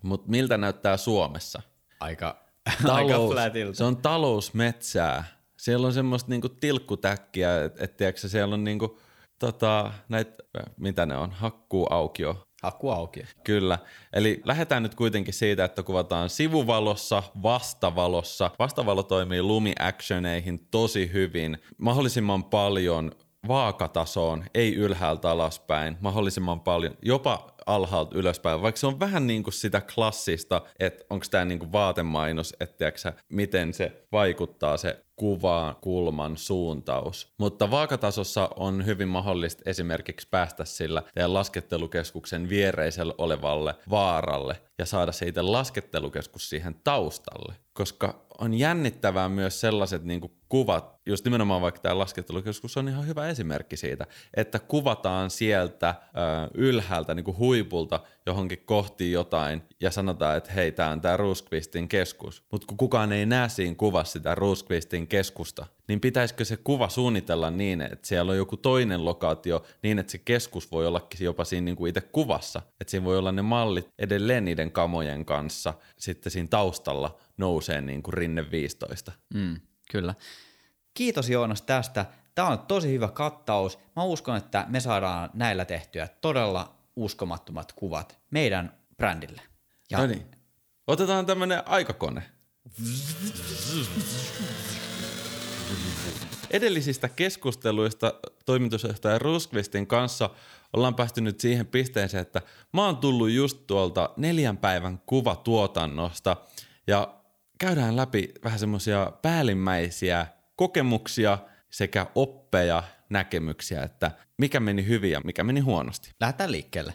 Mutta miltä näyttää Suomessa? Aika, Talous, aika flätiltä. Se on talousmetsää. Siellä on semmoista niinku tilkkutäkkiä, että et, tiedätkö siellä on niinku, tota, näitä, mitä ne on, hakkuuaukio. Hakkuaukio. Kyllä. Eli lähdetään nyt kuitenkin siitä, että kuvataan sivuvalossa, vastavalossa. Vastavalo toimii lumiactioneihin tosi hyvin, mahdollisimman paljon vaakatasoon, ei ylhäältä alaspäin, mahdollisimman paljon, jopa alhaalta ylöspäin, vaikka se on vähän niin kuin sitä klassista, että onko tämä niin kuin vaatemainos, että tiedätkö, miten se vaikuttaa se kuvaan kulman suuntaus. Mutta vaakatasossa on hyvin mahdollista esimerkiksi päästä sillä teidän laskettelukeskuksen viereisellä olevalle vaaralle ja saada se itse laskettelukeskus siihen taustalle, koska on jännittävää myös sellaiset niin kuin kuvat, just nimenomaan vaikka tämä laskettelukeskus on ihan hyvä esimerkki siitä, että kuvataan sieltä ö, ylhäältä niin kuin huipulta johonkin kohti jotain ja sanotaan, että hei, tämä on tämä Ruuskvistin keskus. Mutta kun kukaan ei näe siinä kuvassa sitä Ruuskvistin keskusta, niin pitäisikö se kuva suunnitella niin, että siellä on joku toinen lokaatio niin, että se keskus voi ollakin jopa siinä niin kuin itse kuvassa, että siinä voi olla ne mallit edelleen niiden kamojen kanssa, sitten siinä taustalla nousee niin kuin rinne viisitoista. Mm, kyllä. Kiitos Joonas tästä. Tämä on tosi hyvä kattaus. Mä uskon, että me saadaan näillä tehtyä todella uskomattomat kuvat meidän brändille. Ja... No niin. Otetaan tämmönen aikakone. Edellisistä keskusteluista toimitusjohtaja Ruuskvistin kanssa ollaan päästy nyt siihen pisteeseen, että mä oon tullut just tuolta neljän päivän kuvatuotannosta ja käydään läpi vähän semmoisia päällimmäisiä kokemuksia sekä oppeja, näkemyksiä, että mikä meni hyvin ja mikä meni huonosti. Lähdetään liikkeelle.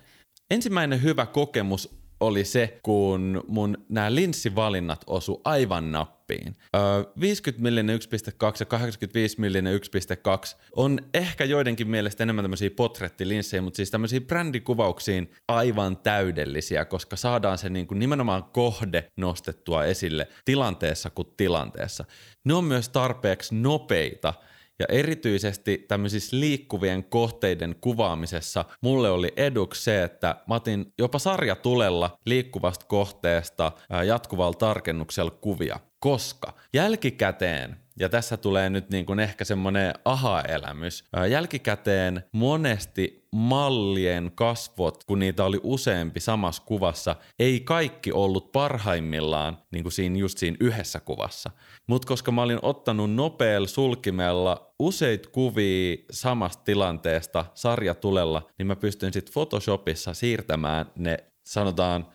Ensimmäinen hyvä kokemus oli se, kun mun nämä linssivalinnat osu aivan nappiin. Öö, viisikymmentä millinen yksi pilkku kaksi ja kahdeksankymmentäviisi millinen yksi pilkku kaksi on ehkä joidenkin mielestä enemmän tämmöisiä potrettilinssejä, mutta siis tämmöisiä brändikuvauksiin aivan täydellisiä, koska saadaan se niin kuin nimenomaan kohde nostettua esille tilanteessa kuin tilanteessa. Ne on myös tarpeeksi nopeita. Ja erityisesti tämmöisissä liikkuvien kohteiden kuvaamisessa mulle oli eduksi se, että mä otin jopa sarjatulella liikkuvasta kohteesta jatkuvalla tarkennuksella kuvia, koska jälkikäteen, ja tässä tulee nyt niin kuin ehkä semmoinen aha-elämys, jälkikäteen monesti mallien kasvot, kun niitä oli useampi samassa kuvassa, ei kaikki ollut parhaimmillaan niin kuin siinä, just siinä yhdessä kuvassa. Mutta koska mä olin ottanut nopealla sulkimella useita kuvia samasta tilanteesta sarjatulella, niin mä pystyin sitten Photoshopissa siirtämään ne, sanotaan,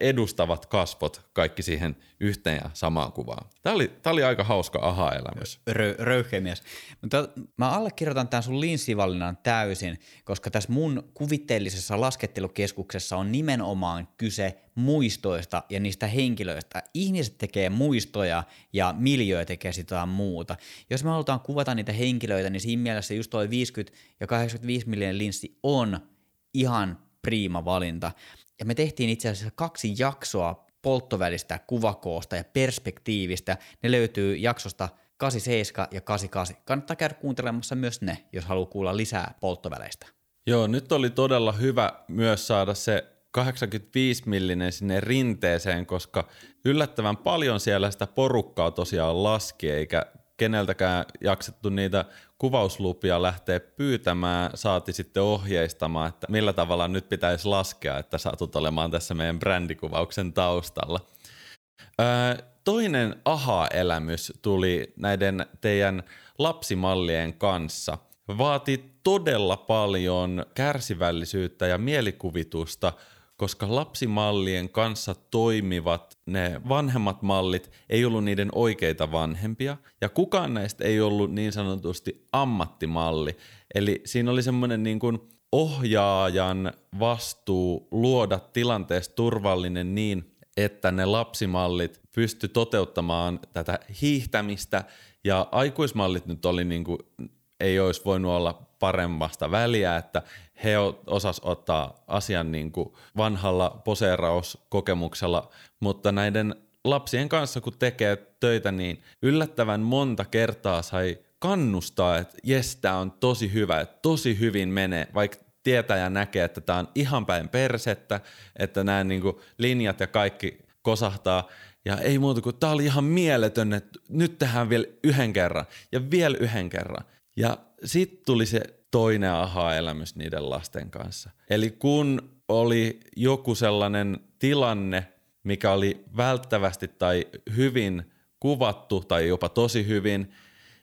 edustavat kasvot kaikki siihen yhteen ja samaan kuvaan. Tämä oli, tämä oli aika hauska aha-elämys. Rö, röyhkeämies. Mutta mä allekirjoitan tämän sun linssivalinnan täysin, koska tässä mun kuvitteellisessa laskettelukeskuksessa on nimenomaan kyse muistoista ja niistä henkilöistä. Ihmiset tekee muistoja ja miljöö tekee sitä muuta. Jos me halutaan kuvata niitä henkilöitä, niin siinä mielessä just toi viisikymmentä ja kahdeksankymmentäviisi millinen linssi on ihan priima valinta. Ja me tehtiin itse asiassa kaksi jaksoa polttovälistä kuvakoosta ja perspektiivistä. Ne löytyy jaksosta kahdeksankymmentäseitsemän ja kahdeksankymmentäkahdeksan. Kannattaa käydä kuuntelemassa myös ne, jos haluaa kuulla lisää polttoväleistä. Joo, nyt oli todella hyvä myös saada se kahdeksankymmentäviisi millinen sinne rinteeseen, koska yllättävän paljon siellä sitä porukkaa tosiaan laski, eikä keneltäkään jaksettu niitä kuvauslupia lähtee pyytämään, saati sitten ohjeistamaan, että millä tavalla nyt pitäisi laskea, että satut olemaan tässä meidän brändikuvauksen taustalla. Öö, toinen aha-elämys tuli näiden teidän lapsimallien kanssa. Vaati todella paljon kärsivällisyyttä ja mielikuvitusta, koska lapsimallien kanssa toimivat ne vanhemmat mallit ei ollut niiden oikeita vanhempia, ja kukaan näistä ei ollut niin sanotusti ammattimalli. Eli siinä oli semmoinen niin kuin ohjaajan vastuu luoda tilanteesta turvallinen niin, että ne lapsimallit pysty toteuttamaan tätä hiihtämistä, ja aikuismallit nyt oli niin kuin, ei olisi voinut olla paremmasta väliä, että he osas ottaa asian niin kuin vanhalla poseerauskokemuksella, mutta näiden lapsien kanssa kun tekee töitä, niin yllättävän monta kertaa sai kannustaa, että jes, tää on tosi hyvä, että tosi hyvin menee, vaikka tietää ja näkee, että tää on ihan päin persettä, että nämä niin kuin linjat ja kaikki kosahtaa. Ja ei muuta kuin tää oli ihan mieletön, että nyt tehdään vielä yhden kerran ja vielä yhden kerran. Ja sitten tuli se toinen aha-elämys niiden lasten kanssa. Eli kun oli joku sellainen tilanne, mikä oli välttävästi tai hyvin kuvattu tai jopa tosi hyvin,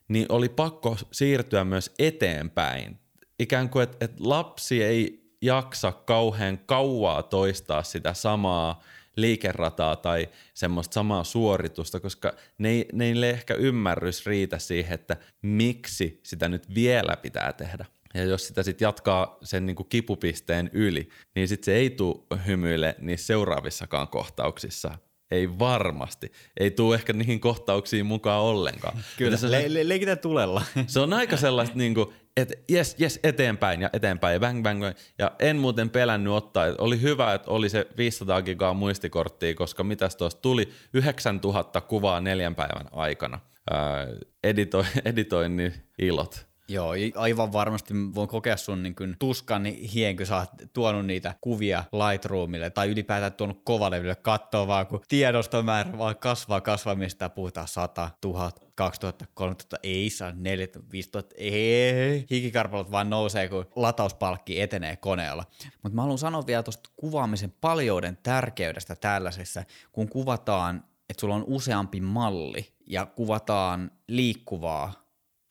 niin oli pakko siirtyä myös eteenpäin. Ikään kuin, että et lapsi ei jaksa kauhean kauaa toistaa sitä samaa liikerataa tai semmoista samaa suoritusta, koska ne, ne ei ehkä ymmärrys riitä siihen, että miksi sitä nyt vielä pitää tehdä. Ja jos sitä sitten jatkaa sen niinku kipupisteen yli, niin sitten se ei tule hymyille niissä seuraavissakaan kohtauksissa. Ei varmasti. Ei tule ehkä niihin kohtauksiin mukaan ollenkaan. Kyllä, se le- le- leikitä tulella. Se on aika sellaista, niin kuin, että jes, jes, eteenpäin ja eteenpäin ja bang, bang, bang. Ja en muuten pelännyt ottaa. Oli hyvä, että oli se viisisataa gigaa muistikorttia, koska mitäs tuosta tuli? yhdeksäntuhatta kuvaa neljän päivän aikana. Ää, editoi, editoinnin ilot. Joo, aivan varmasti voin kokea sun niin kuin tuskan hien, kun sä oot tuonut niitä kuvia Lightroomille tai ylipäätään tuonut kovalevylle katsoa vaan, kun tiedostomäärä vaan kasvaa kasvamista ja puhutaan sata, tuhat, kaksituhatta, kolmetuhatta, ei saa neljätuhatta, viisituhatta, ei. Hikikarpalot vaan nousee, kun latauspalkki etenee koneella. Mutta mä haluan sanoa vielä tuosta kuvaamisen paljouden tärkeydestä tällaisessa, kun kuvataan, että sulla on useampi malli ja kuvataan liikkuvaa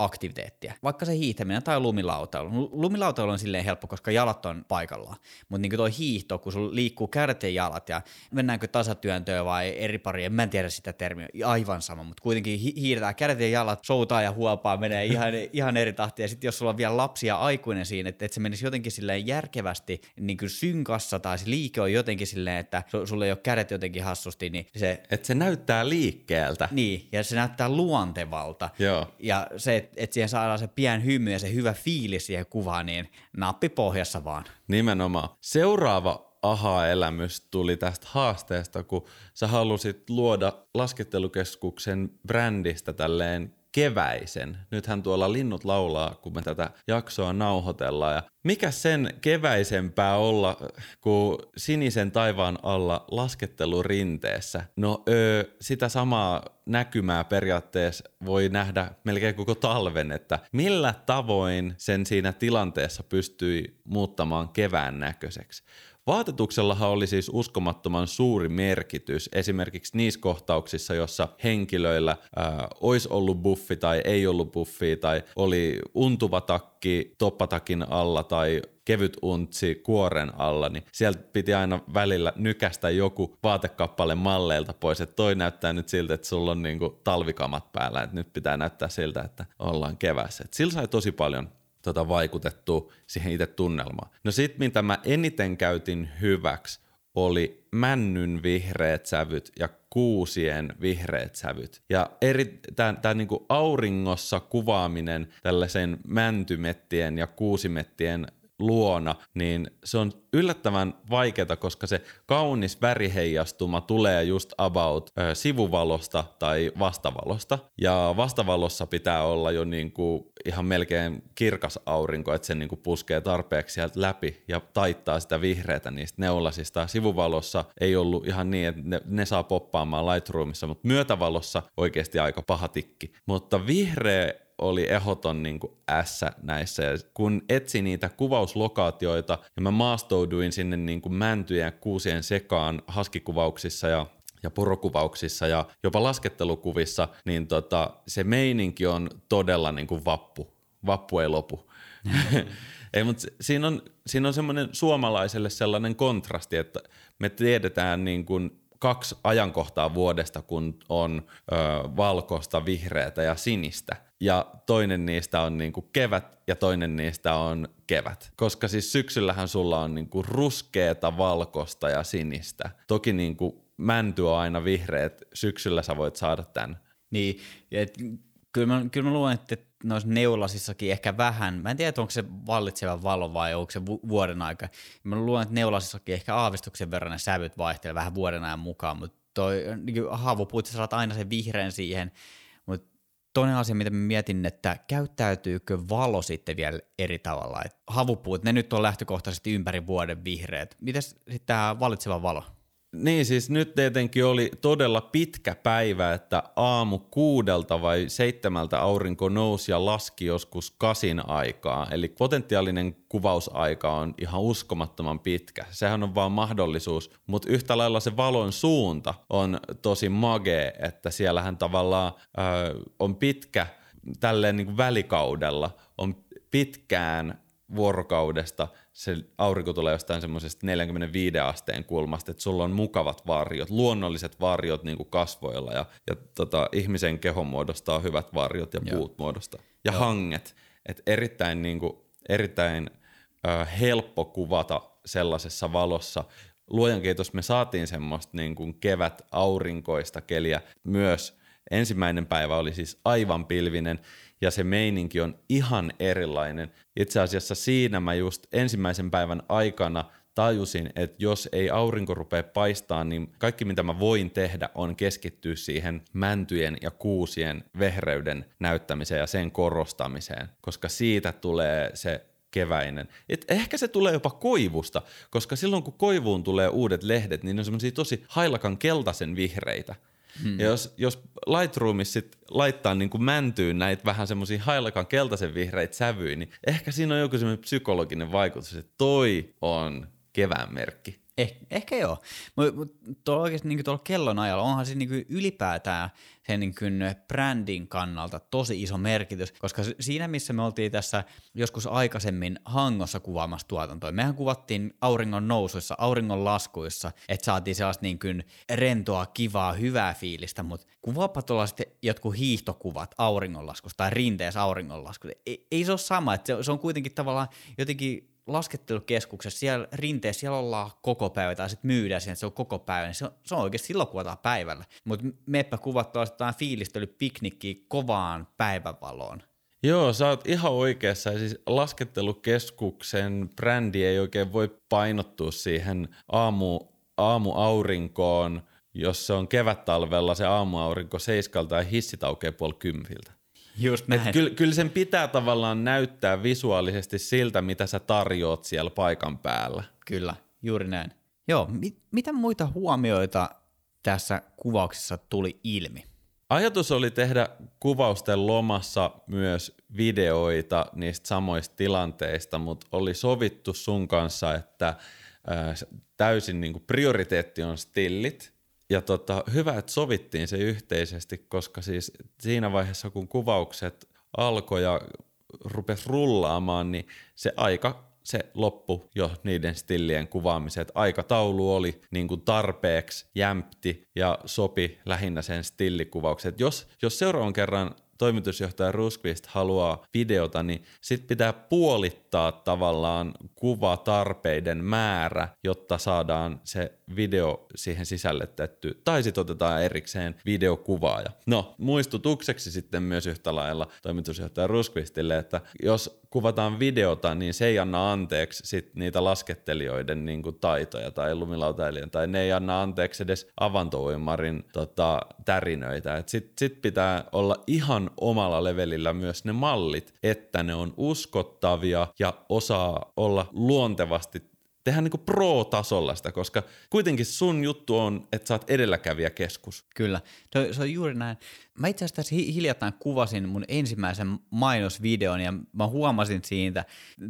aktiviteettia, vaikka se hiihtäminen tai lumilautailu. Lumilautailu on silleen helppo, koska jalat on paikallaan, mutta niin kuin toi hiihto, kun sulla liikkuu kädet ja jalat ja mennäänkö tasatyöntöön vai eri pariin, mä en tiedä sitä termiä, aivan sama, mutta kuitenkin hi- hiirtää kädet ja jalat, soutaa ja huopaa menee ihan, ihan eri tahtia, ja sitten jos sulla on vielä lapsia aikuinen siinä, että et se menisi jotenkin silleen järkevästi niin kuin synkassa tai se liike on jotenkin silleen, että su- sulla ei ole kädet jotenkin hassusti, niin se... Että se näyttää liikkeeltä. Niin, ja se näyttää luontevalta. Joo. Ja se, että että siihen saadaan se pian hymy ja se hyvä fiilis siihen kuvaan, niin nappi pohjassa vaan. Nimenomaan. Seuraava aha-elämys tuli tästä haasteesta, kun sä halusit luoda laskettelukeskuksen brändistä tälleen keväisen. Nythän tuolla linnut laulaa, kun me tätä jaksoa nauhoitellaan. Ja mikä sen keväisempää olla kuin sinisen taivaan alla laskettelurinteessä? No öö, sitä samaa näkymää periaatteessa voi nähdä melkein koko talven, että millä tavoin sen siinä tilanteessa pystyi muuttamaan kevään näköiseksi. Vaatetuksellahan oli siis uskomattoman suuri merkitys esimerkiksi niissä kohtauksissa, jossa henkilöillä ää, olisi ollut buffi tai ei ollut buffia tai oli untuva takki toppatakin alla tai kevyt untsi kuoren alla, niin sieltä piti aina välillä nykästä joku vaatekappale malleilta pois, että toi näyttää nyt siltä, että sulla on niinku talvikamat päällä, että nyt pitää näyttää siltä, että ollaan kevässä. Et sillä sai tosi paljon Tota vaikutettu siihen itse tunnelmaan. No sit mitä mä eniten käytin hyväksi oli männyn vihreät sävyt ja kuusien vihreät sävyt. Ja eri, tää, tää niinku auringossa kuvaaminen tällaisen mäntymettien ja kuusimettien luona, niin se on yllättävän vaikeaa, koska se kaunis väriheijastuma tulee just about ö, sivuvalosta tai vastavalosta. Ja vastavalossa pitää olla jo niinku ihan melkein kirkas aurinko, että se niinku puskee tarpeeksi sieltä läpi ja taittaa sitä vihreätä niistä neulasista. Sivuvalossa ei ollut ihan niin, että ne, ne saa poppaamaan Lightroomissa, mutta myötävalossa oikeasti aika paha tikki. Mutta vihreä oli ehdoton niin kuin ässä näissä. Ja kun etsin niitä kuvauslokaatioita, ja mä maastouduin sinne niin kuin mäntyjen ja kuusien sekaan haskikuvauksissa ja, ja porokuvauksissa ja jopa laskettelukuvissa, niin tota, se meininki on todella niin kuin vappu. Vappu ei lopu. Ei, mutta siinä on, siinä on semmoinen suomalaiselle sellainen kontrasti, että me tiedetään niin kuin kaksi ajankohtaa vuodesta, kun on ö, valkoista, vihreätä ja sinistä. Ja toinen niistä on niinku kevät ja toinen niistä on kevät. Koska siis syksyllähän sulla on niinku ruskeata, valkoista ja sinistä. Toki niinku mänty on aina vihreät, syksyllä sä voit saada tämän. Niin, et, kyllä, mä, kyllä mä luulen, että noissa neulasissakin ehkä vähän, mä en tiedä, onko se vallitseva valo vai onko se vu- vuoden aika. Mä luulen, että neulasissakin ehkä aavistuksen verran ne sävyt vaihtelevat vähän vuoden ajan mukaan, mutta toi niin havupuut, sä saat aina sen vihreän siihen. Toinen asia, mitä mä mietin, että käyttäytyykö valo sitten vielä eri tavalla? Et havupuut, ne nyt on lähtökohtaisesti ympäri vuoden vihreät. Mitäs sitten tämä valitseva valo? Niin siis nyt tietenkin oli todella pitkä päivä, että aamu kuudelta vai seitsemältä aurinko nousi ja laski joskus kasin aikaa. Eli potentiaalinen kuvausaika on ihan uskomattoman pitkä. Sehän on vaan mahdollisuus, mutta yhtä lailla se valon suunta on tosi magee, että siellähän tavallaan öö, on pitkä, tälleen niin kuin välikaudella on pitkään vuorokaudesta se aurinko tulee jostain semmoisesta neljänkymmenenviiden asteen kulmasta, että sulla on mukavat varjot, luonnolliset varjot niin kuin kasvoilla ja, ja tota, ihmisen kehon muodostaa hyvät varjot ja puut muodostaa. Ja Joo. hanget. Et erittäin niin kuin, erittäin ö, helppo kuvata sellaisessa valossa, luojan kiitos me saatiin semmoista niin kuin kevät aurinkoista keliä myös. Ensimmäinen päivä oli siis aivan pilvinen ja se meininki on ihan erilainen. Itse asiassa siinä mä just ensimmäisen päivän aikana tajusin, että jos ei aurinko rupea paistaa, niin kaikki mitä mä voin tehdä on keskittyä siihen mäntyjen ja kuusien vehreyden näyttämiseen ja sen korostamiseen, koska siitä tulee se keväinen. Et ehkä se tulee jopa koivusta, koska silloin kun koivuun tulee uudet lehdet, niin ne on semmoisia tosi hailakan keltaisen vihreitä. Hmm. Ja jos, jos Lightroomissa sit laittaa niin kuin mäntyyn näitä vähän semmoisia hailakan keltaisen vihreitä sävyjä, niin ehkä siinä on joku semmoinen psykologinen vaikutus, että toi on kevään merkki. Eh, ehkä joo. Mutta tuolla oikeasti niin tuolla kellonajalla onhan siis niin ylipäätään sen niin brändin kannalta tosi iso merkitys, koska siinä missä me oltiin tässä joskus aikaisemmin Hangossa kuvaamassa tuotantoa, mehän kuvattiin auringon nousuissa, auringon laskuissa, että saatiin sellaista niin rentoa, kivaa, hyvää fiilistä, mutta kuvaapa tuolla sitten jotkut hiihtokuvat auringonlaskusta tai rinteessä auringonlaskusta, ei, ei se ole sama, että se, se on kuitenkin tavallaan jotenkin laskettelukeskuksessa, siellä rinteessä, siellä ollaan koko päivä, tai sitten myydään siihen, että se on koko päivä, se on, se on oikeasti silloin kuvataan päivällä. Mutta meppä kuvattaa jotain fiilistelypiknikkiä kovaan päivänvaloon. Joo, sä oot ihan oikeassa. Siis laskettelukeskuksen brändi ei oikein voi painottua siihen aamu, aamuaurinkoon, jos se on kevättalvella se aamuaurinko seiskalta ja hissit aukeaa puoli kympiltä. Kyllä, kyllä sen pitää tavallaan näyttää visuaalisesti siltä, mitä sä tarjoat siellä paikan päällä. Kyllä, juuri näin. Joo, mit, mitä muita huomioita tässä kuvauksessa tuli ilmi? Ajatus oli tehdä kuvausten lomassa myös videoita niistä samoista tilanteista, mutta oli sovittu sun kanssa, että äh, täysin niin kuin prioriteetti on stillit. Ja tota, hyvä, että sovittiin se yhteisesti, koska siis siinä vaiheessa, kun kuvaukset alkoi ja rupesi rullaamaan, niin se aika, se loppui jo niiden stillien kuvaamiseen. Et aikataulu oli niin kuin tarpeeksi jämpti ja sopi lähinnä sen stillikuvauksen. Jos, jos seuraavan kerran toimitusjohtaja Ruuskvist haluaa videota, niin sit pitää puolittaa tavallaan kuvatarpeiden määrä, jotta saadaan se video siihen sisällytetty. Tai sit otetaan erikseen videokuvaaja. No, muistutukseksi sitten myös yhtä lailla toimitusjohtaja Ruuskvistille, että jos kuvataan videota, niin se ei anna anteeksi sit niitä laskettelijoiden niin kuin taitoja tai lumilautailijan, tai ne ei anna anteeksi edes avantouimarin tota, tärinöitä. Et sit, sit pitää olla ihan omalla levelillä myös ne mallit, että ne on uskottavia ja osaa olla luontevasti, tehdään niin kuin pro-tasolla sitä, koska kuitenkin sun juttu on, että sä oot edelläkävijä keskus. Kyllä, se on juuri näin. Mä itse asiassa tässä hiljattain kuvasin mun ensimmäisen mainosvideon ja mä huomasin siitä,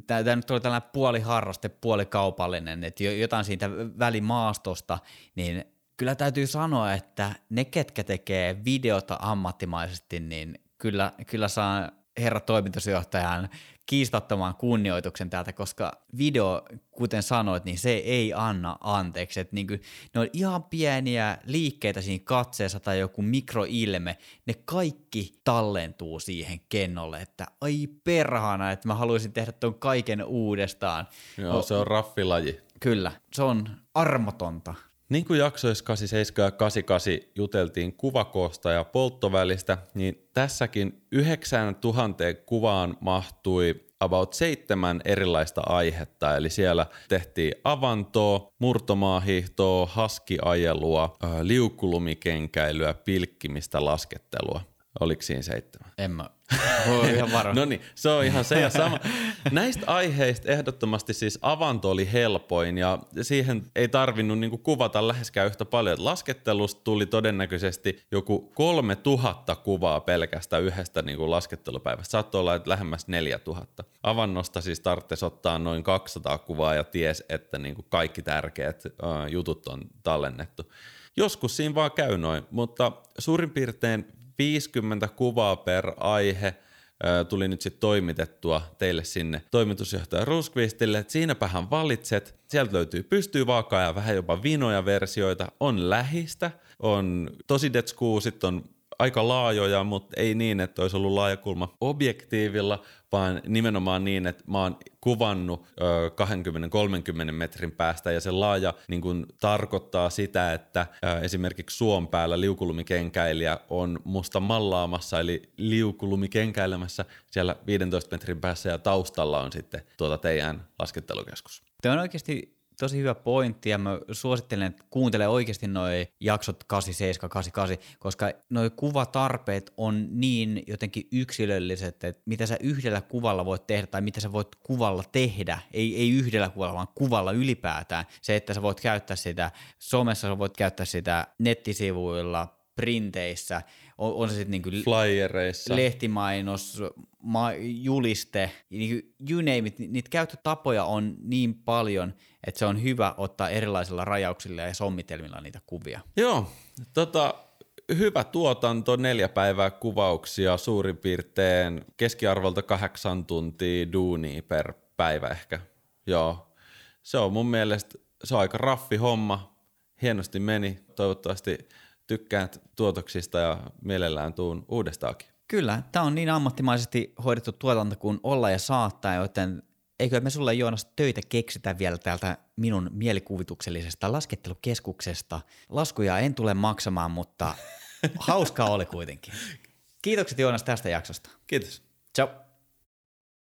tämä nyt oli tällainen puoliharraste, puolikaupallinen, että jotain siitä välimaastosta, niin kyllä täytyy sanoa, että ne, ketkä tekee videota ammattimaisesti, niin kyllä, kyllä saa herra toimitusjohtajan kiistattoman kunnioituksen täältä, koska video, kuten sanoit, niin se ei anna anteeksi. Että niin kuin, ne on ihan pieniä liikkeitä siinä katseessa tai joku mikroilme, ne kaikki tallentuu siihen kennolle, että ai perhana, että mä haluaisin tehdä ton kaiken uudestaan. Joo, no, se on raffilaji. Kyllä, se on armotonta. Niin kuin jaksoissa kahdeksankymmentäseitsemän ja kahdeksankymmentäkahdeksan juteltiin kuvakoosta ja polttovälistä, niin tässäkin yhdeksäntuhatta kuvaan mahtui about seitsemän erilaista aihetta. Eli siellä tehtiin avantoa, murtomaahiihtoa, haskiajelua, liukulumikenkäilyä, pilkkimistä, laskettelua. Oliko siinä seitsemän? En mä ole ihan varma. No niin, se on ihan se ja sama. Näistä aiheista ehdottomasti siis avanto oli helpoin ja siihen ei tarvinnut niinku kuvata läheskään yhtä paljon. Laskettelusta tuli todennäköisesti joku kolme tuhatta kuvaa pelkästään yhdestä niinku laskettelupäivästä. Saattoi olla, että lähemmäs neljä tuhatta. Avannosta siis tarvitsisi ottaa noin kaksisataa kuvaa ja ties, että niinku kaikki tärkeät uh, jutut on tallennettu. Joskus siinä vaan käy noin, mutta suurin piirtein viisikymmentä kuvaa per aihe tuli nyt sitten toimitettua teille sinne toimitusjohtaja Ruuskvistille, että siinäpähän valitset. Sieltä löytyy pystyvaakaa ja vähän jopa vinoja versioita. On lähistä, on tosidetsku, sitten on aika laajoja, mutta ei niin, että olisi ollut laajakulma objektiivilla, vaan nimenomaan niin, että mä oon kuvannut kaksikymmentä kolmekymmentä metrin päästä, ja se laaja niin kun tarkoittaa sitä, että esimerkiksi suon päällä liukulumikenkäilijä on musta mallaamassa, eli liukulumikenkäilemässä siellä viidentoista metrin päässä, ja taustalla on sitten tuota teidän laskettelukeskus. Tämä on oikeasti tosi hyvä pointti, ja mä suosittelen, että kuuntele oikeasti noi jaksot kahdeksan seitsemän kahdeksan kahdeksan, koska noi kuvatarpeet on niin jotenkin yksilölliset, että mitä sä yhdellä kuvalla voit tehdä tai mitä sä voit kuvalla tehdä, ei, ei yhdellä kuvalla, vaan kuvalla ylipäätään. Se, että sä voit käyttää sitä somessa, sä voit käyttää sitä nettisivuilla, printeissä, on, on se sitten niinku flyereissa, lehtimainos, ma- juliste, niinku you name it, niitä käyttötapoja on niin paljon, että se on hyvä ottaa erilaisilla rajauksilla ja sommitelmilla niitä kuvia. Joo, tota, hyvä tuotanto, neljä päivää kuvauksia, suurin piirtein keskiarvolta kahdeksan tuntia duunia per päivä ehkä. Joo, se on mun mielestä, se on aika raffi homma, hienosti meni, toivottavasti tykkäät tuotoksista ja mielellään tuun uudestaakin. Kyllä, tämä on niin ammattimaisesti hoidettu tuotanto kuin olla ja saattaa, joten eikö me sulle, Joonas, töitä keksitä vielä täältä minun mielikuvituksellisesta laskettelukeskuksesta. Laskuja en tule maksamaan, mutta hauskaa oli kuitenkin. Kiitokset, Joonas, tästä jaksosta. Kiitos. Ciao.